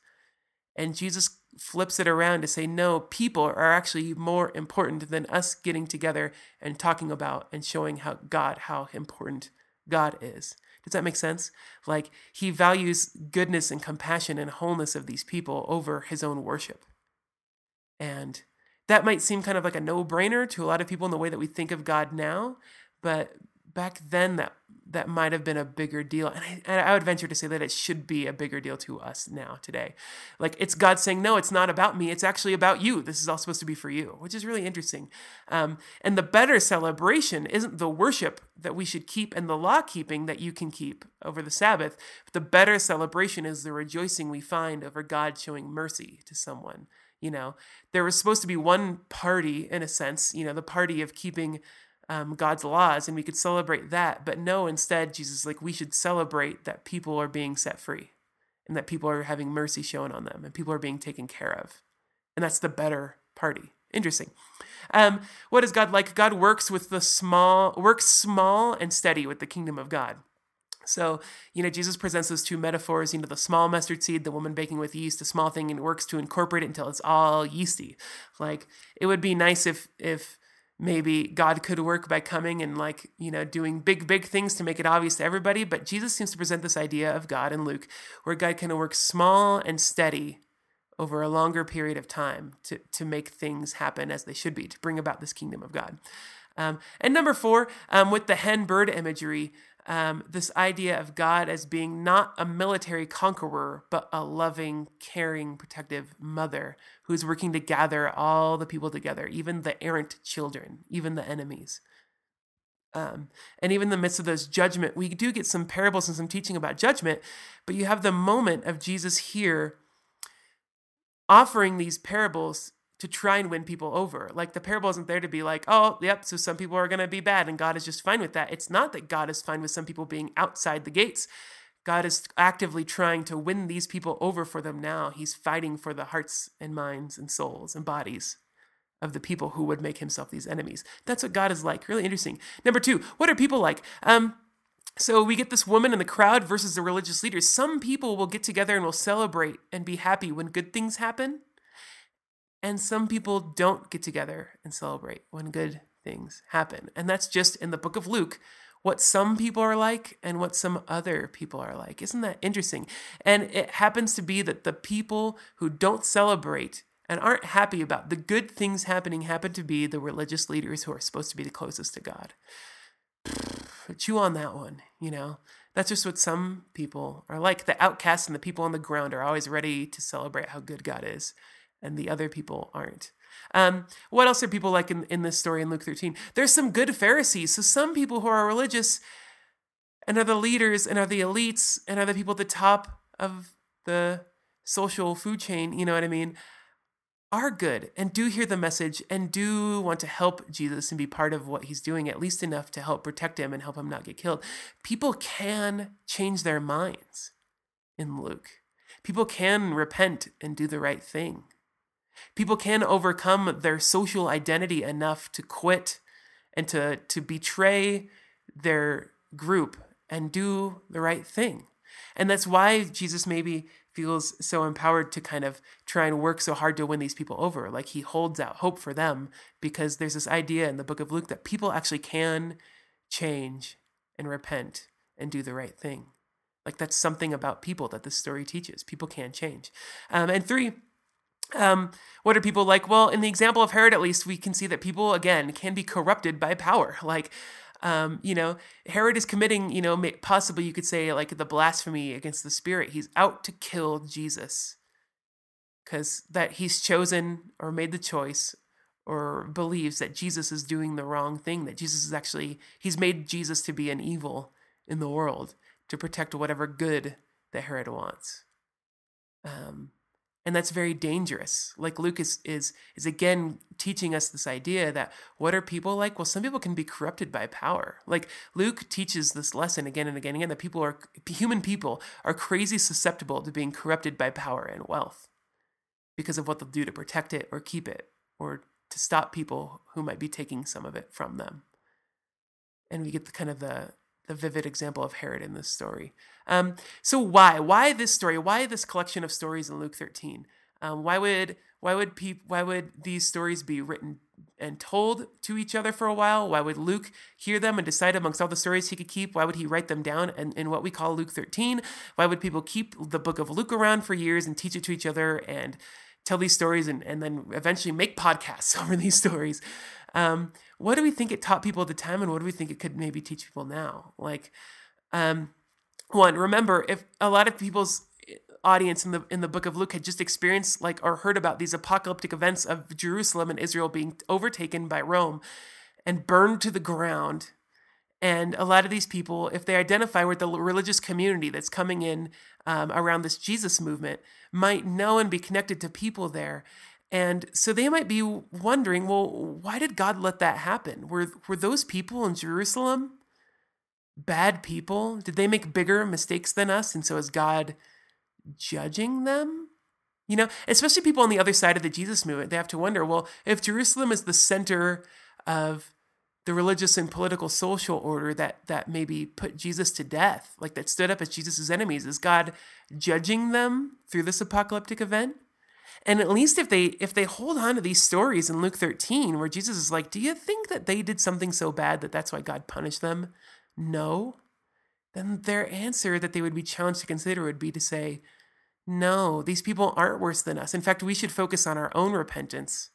And Jesus flips it around to say, no, people are actually more important than us getting together and talking about and showing how important God is. Does that make sense? Like, he values goodness and compassion and wholeness of these people over his own worship. And that might seem kind of like a no-brainer to a lot of people in the way that we think of God now, but back then that might have been a bigger deal. And I would venture to say that it should be a bigger deal to us now, today. Like, it's God saying, no, it's not about me. It's actually about you. This is all supposed to be for you, which is really interesting. And the better celebration isn't the worship that we should keep and the law keeping that you can keep over the Sabbath. But the better celebration is the rejoicing we find over God showing mercy to someone. You know, there was supposed to be one party, in a sense, you know, the party of keeping God's laws, and we could celebrate that. But no, instead, Jesus is like, we should celebrate that people are being set free and that people are having mercy shown on them and people are being taken care of. And that's the better party. Interesting. What is God like? God works small and steady with the kingdom of God. So, you know, Jesus presents those two metaphors, you know, the small mustard seed, the woman baking with yeast, a small thing, and works to incorporate it until it's all yeasty. Like, it would be nice if maybe God could work by coming and, like, you know, doing big, big things to make it obvious to everybody. But Jesus seems to present this idea of God in Luke, where God kind of works small and steady over a longer period of time to make things happen as they should be, to bring about this kingdom of God. And number four, with the hen-bird imagery, this idea of God as being not a military conqueror, but a loving, caring, protective mother who's working to gather all the people together, even the errant children, even the enemies. And even in the midst of those judgment, we do get some parables and some teaching about judgment, but you have the moment of Jesus here offering these parables to try and win people over. Like, the parable isn't there to be like, oh, yep, so some people are going to be bad and God is just fine with that. It's not that God is fine with some people being outside the gates. God is actively trying to win these people over for them now. He's fighting for the hearts and minds and souls and bodies of the people who would make himself these enemies. That's what God is like. Really interesting. Number two, what are people like? So we get this woman in the crowd versus the religious leaders. Some people will get together and will celebrate and be happy when good things happen. And some people don't get together and celebrate when good things happen. And that's just in the book of Luke, what some people are like and what some other people are like. Isn't that interesting? And it happens to be that the people who don't celebrate and aren't happy about the good things happening happen to be the religious leaders who are supposed to be the closest to God. Chew on that one, you know. That's just what some people are like. The outcasts and the people on the ground are always ready to celebrate how good God is, and the other people aren't. What else are people like in this story in Luke 13? There's some good Pharisees. So some people who are religious and are the leaders and are the elites and are the people at the top of the social food chain, you know what I mean, are good and do hear the message and do want to help Jesus and be part of what he's doing, at least enough to help protect him and help him not get killed. People can change their minds in Luke. People can repent and do the right thing. People can overcome their social identity enough to quit and to betray their group and do the right thing. And that's why Jesus maybe feels so empowered to kind of try and work so hard to win these people over. Like, he holds out hope for them because there's this idea in the book of Luke that people actually can change and repent and do the right thing. Like, that's something about people that this story teaches. People can change. And three, what are people like? Well, in the example of Herod, at least, we can see that people, again, can be corrupted by power. Like, you know, Herod is committing, you know, possibly you could say, like, the blasphemy against the Spirit. He's out to kill Jesus because that he's chosen or made the choice or believes that Jesus is doing the wrong thing, that Jesus is actually, he's made Jesus to be an evil in the world to protect whatever good that Herod wants. And that's very dangerous. Like Luke is again teaching us this idea that what are people like? Well, some people can be corrupted by power. Like Luke teaches this lesson again and again and again that human people are crazy susceptible to being corrupted by power and wealth because of what they'll do to protect it or keep it or to stop people who might be taking some of it from them. And we get the vivid example of Herod in this story. So why? Why this story? Why this collection of stories in Luke 13? Why would these stories be written and told to each other for a while? Why would Luke hear them and decide amongst all the stories he could keep? Why would he write them down in what we call Luke 13? Why would people keep the book of Luke around for years and teach it to each other and tell these stories and then eventually make podcasts over these stories? What do we think it taught people at the time, and what do we think it could maybe teach people now? Like, one, remember, if a lot of people's audience in the book of Luke had just experienced like or heard about these apocalyptic events of Jerusalem and Israel being overtaken by Rome and burned to the ground. And a lot of these people, if they identify with the religious community that's coming in around this Jesus movement, might know and be connected to people there. And so they might be wondering, well, why did God let that happen? Were those people in Jerusalem bad people? Did they make bigger mistakes than us? And so is God judging them? You know, especially people on the other side of the Jesus movement, they have to wonder, well, if Jerusalem is the center of the religious and political social order that maybe put Jesus to death, like that stood up as Jesus's enemies, is God judging them through this apocalyptic event? And at least if they hold on to these stories in Luke 13, where Jesus is like, do you think that they did something so bad that that's why God punished them? No. Then their answer that they would be challenged to consider would be to say, no, these people aren't worse than us. In fact, we should focus on our own repentance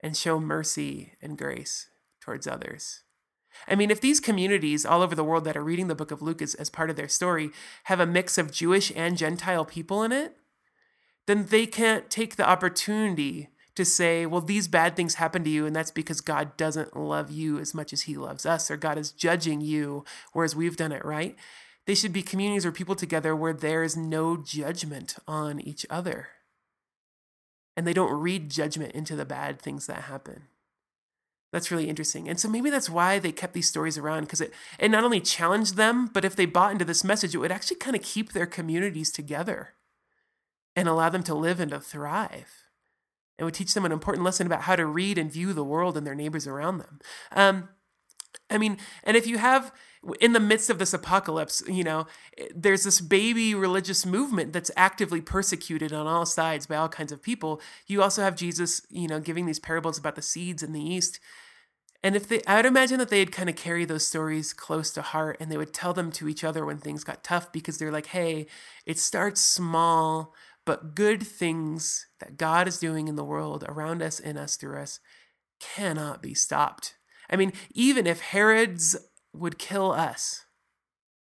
and show mercy and grace towards others. I mean, if these communities all over the world that are reading the book of Luke as part of their story have a mix of Jewish and Gentile people in it, then they can't take the opportunity to say, well, these bad things happen to you, and that's because God doesn't love you as much as he loves us, or God is judging you, whereas we've done it right. They should be communities or people together where there is no judgment on each other. And they don't read judgment into the bad things that happen. That's really interesting. And so maybe that's why they kept these stories around, because it not only challenged them, but if they bought into this message, it would actually kind of keep their communities together and allow them to live and to thrive. It would teach them an important lesson about how to read and view the world and their neighbors around them. I mean, and if you have, in the midst of this apocalypse, you know, there's this baby religious movement that's actively persecuted on all sides by all kinds of people. You also have Jesus, you know, giving these parables about the seeds in the east. And I would imagine that they'd kind of carry those stories close to heart, and they would tell them to each other when things got tough, because they're like, hey, it starts small, but good things that God is doing in the world around us, in us, through us, cannot be stopped. I mean, even if Herod's would kill us,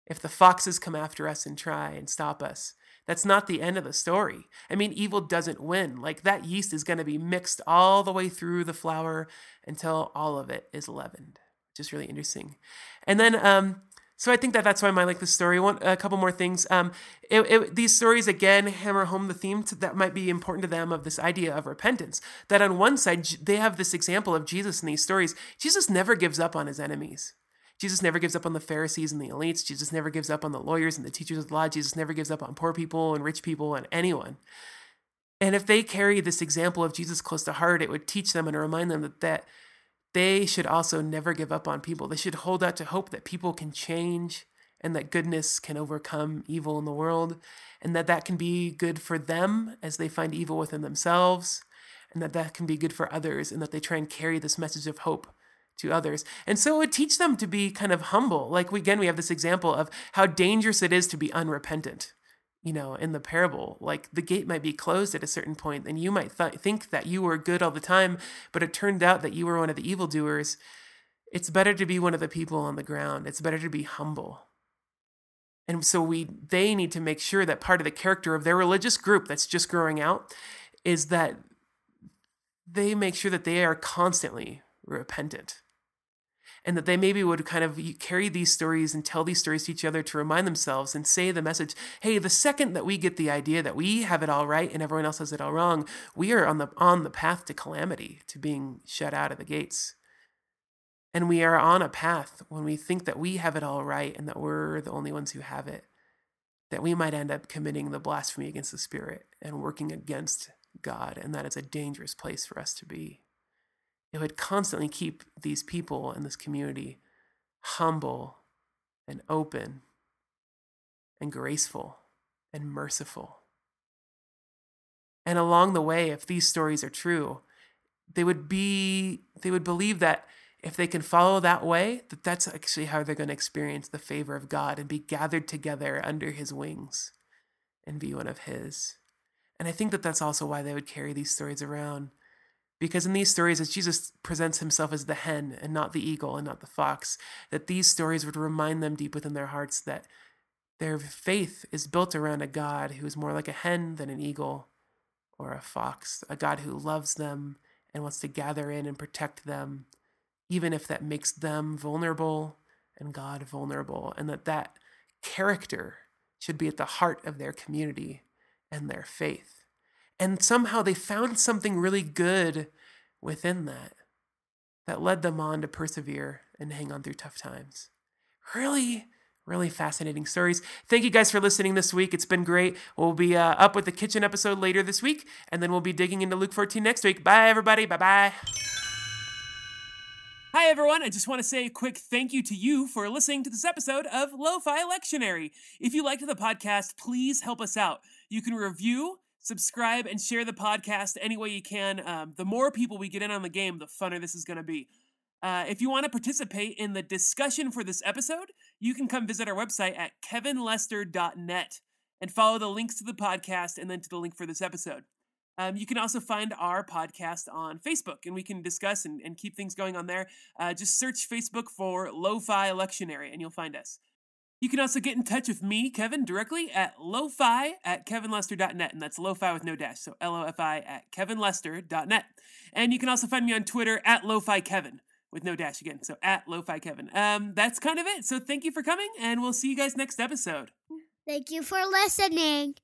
if the foxes come after us and try and stop us, that's not the end of the story. I mean, evil doesn't win. Like, that yeast is going to be mixed all the way through the flour until all of it is leavened, which is really interesting. And then, so I think that's why I like this story. A couple more things. These stories, again, hammer home the theme that might be important to them of this idea of repentance. That on one side, they have this example of Jesus in these stories. Jesus never gives up on his enemies. Jesus never gives up on the Pharisees and the elites. Jesus never gives up on the lawyers and the teachers of the law. Jesus never gives up on poor people and rich people and anyone. And if they carry this example of Jesus close to heart, it would teach them and remind them that they should also never give up on people. They should hold out to hope that people can change and that goodness can overcome evil in the world, and that can be good for them as they find evil within themselves, and that can be good for others, and that they try and carry this message of hope to others. And so it would teach them to be kind of humble. Like, again, we have this example of how dangerous it is to be unrepentant, you know, in the parable. Like, the gate might be closed at a certain point, and you might think that you were good all the time, but it turned out that you were one of the evildoers. It's better to be one of the people on the ground. It's better to be humble. And so they need to make sure that part of the character of their religious group that's just growing out is that they make sure that they are constantly repentant. and that they maybe would kind of carry these stories and tell these stories to each other to remind themselves and say the message, hey, the second that we get the idea that we have it all right and everyone else has it all wrong, we are on the path to calamity, to being shut out of the gates. And we are on a path when we think that we have it all right and that we're the only ones who have it, that we might end up committing the blasphemy against the Spirit and working against God, and that is a dangerous place for us to be. It would constantly keep these people in this community humble and open and graceful and merciful. And along the way, if these stories are true, they would believe that if they can follow that way, that that's actually how they're going to experience the favor of God and be gathered together under his wings and be one of his. And I think that that's also why they would carry these stories around. Because in these stories, as Jesus presents himself as the hen and not the eagle and not the fox, that these stories would remind them deep within their hearts that their faith is built around a God who is more like a hen than an eagle or a fox, a God who loves them and wants to gather in and protect them, even if that makes them vulnerable and God vulnerable, and that character should be at the heart of their community and their faith. And somehow they found something really good within that led them on to persevere and hang on through tough times. Really, really fascinating stories. Thank you guys for listening this week. It's been great. We'll be up with the kitchen episode later this week, and then we'll be digging into Luke 14 next week. Bye, everybody. Bye-bye. Hi, everyone. I just want to say a quick thank you to you for listening to this episode of Lo-Fi Lectionary. If you liked the podcast, please help us out. You can review, subscribe, and share the podcast any way you can. The more people we get in on the game, the funner this is going to be. If you want to participate in the discussion for this episode, you can come visit our website at kevinlester.net and follow the links to the podcast and then to the link for this episode. You can also find our podcast on Facebook, and we can discuss and keep things going on there. Just search Facebook for Lo-Fi Lectionary, and you'll find us. You can also get in touch with me, Kevin, directly at lofi@kevinlester.net, and that's lo-fi with no dash, so LOFI at kevinlester.net. And you can also find me on Twitter at lofikevin, with no dash again, so at lofikevin. That's kind of it, so thank you for coming, and we'll see you guys next episode. Thank you for listening.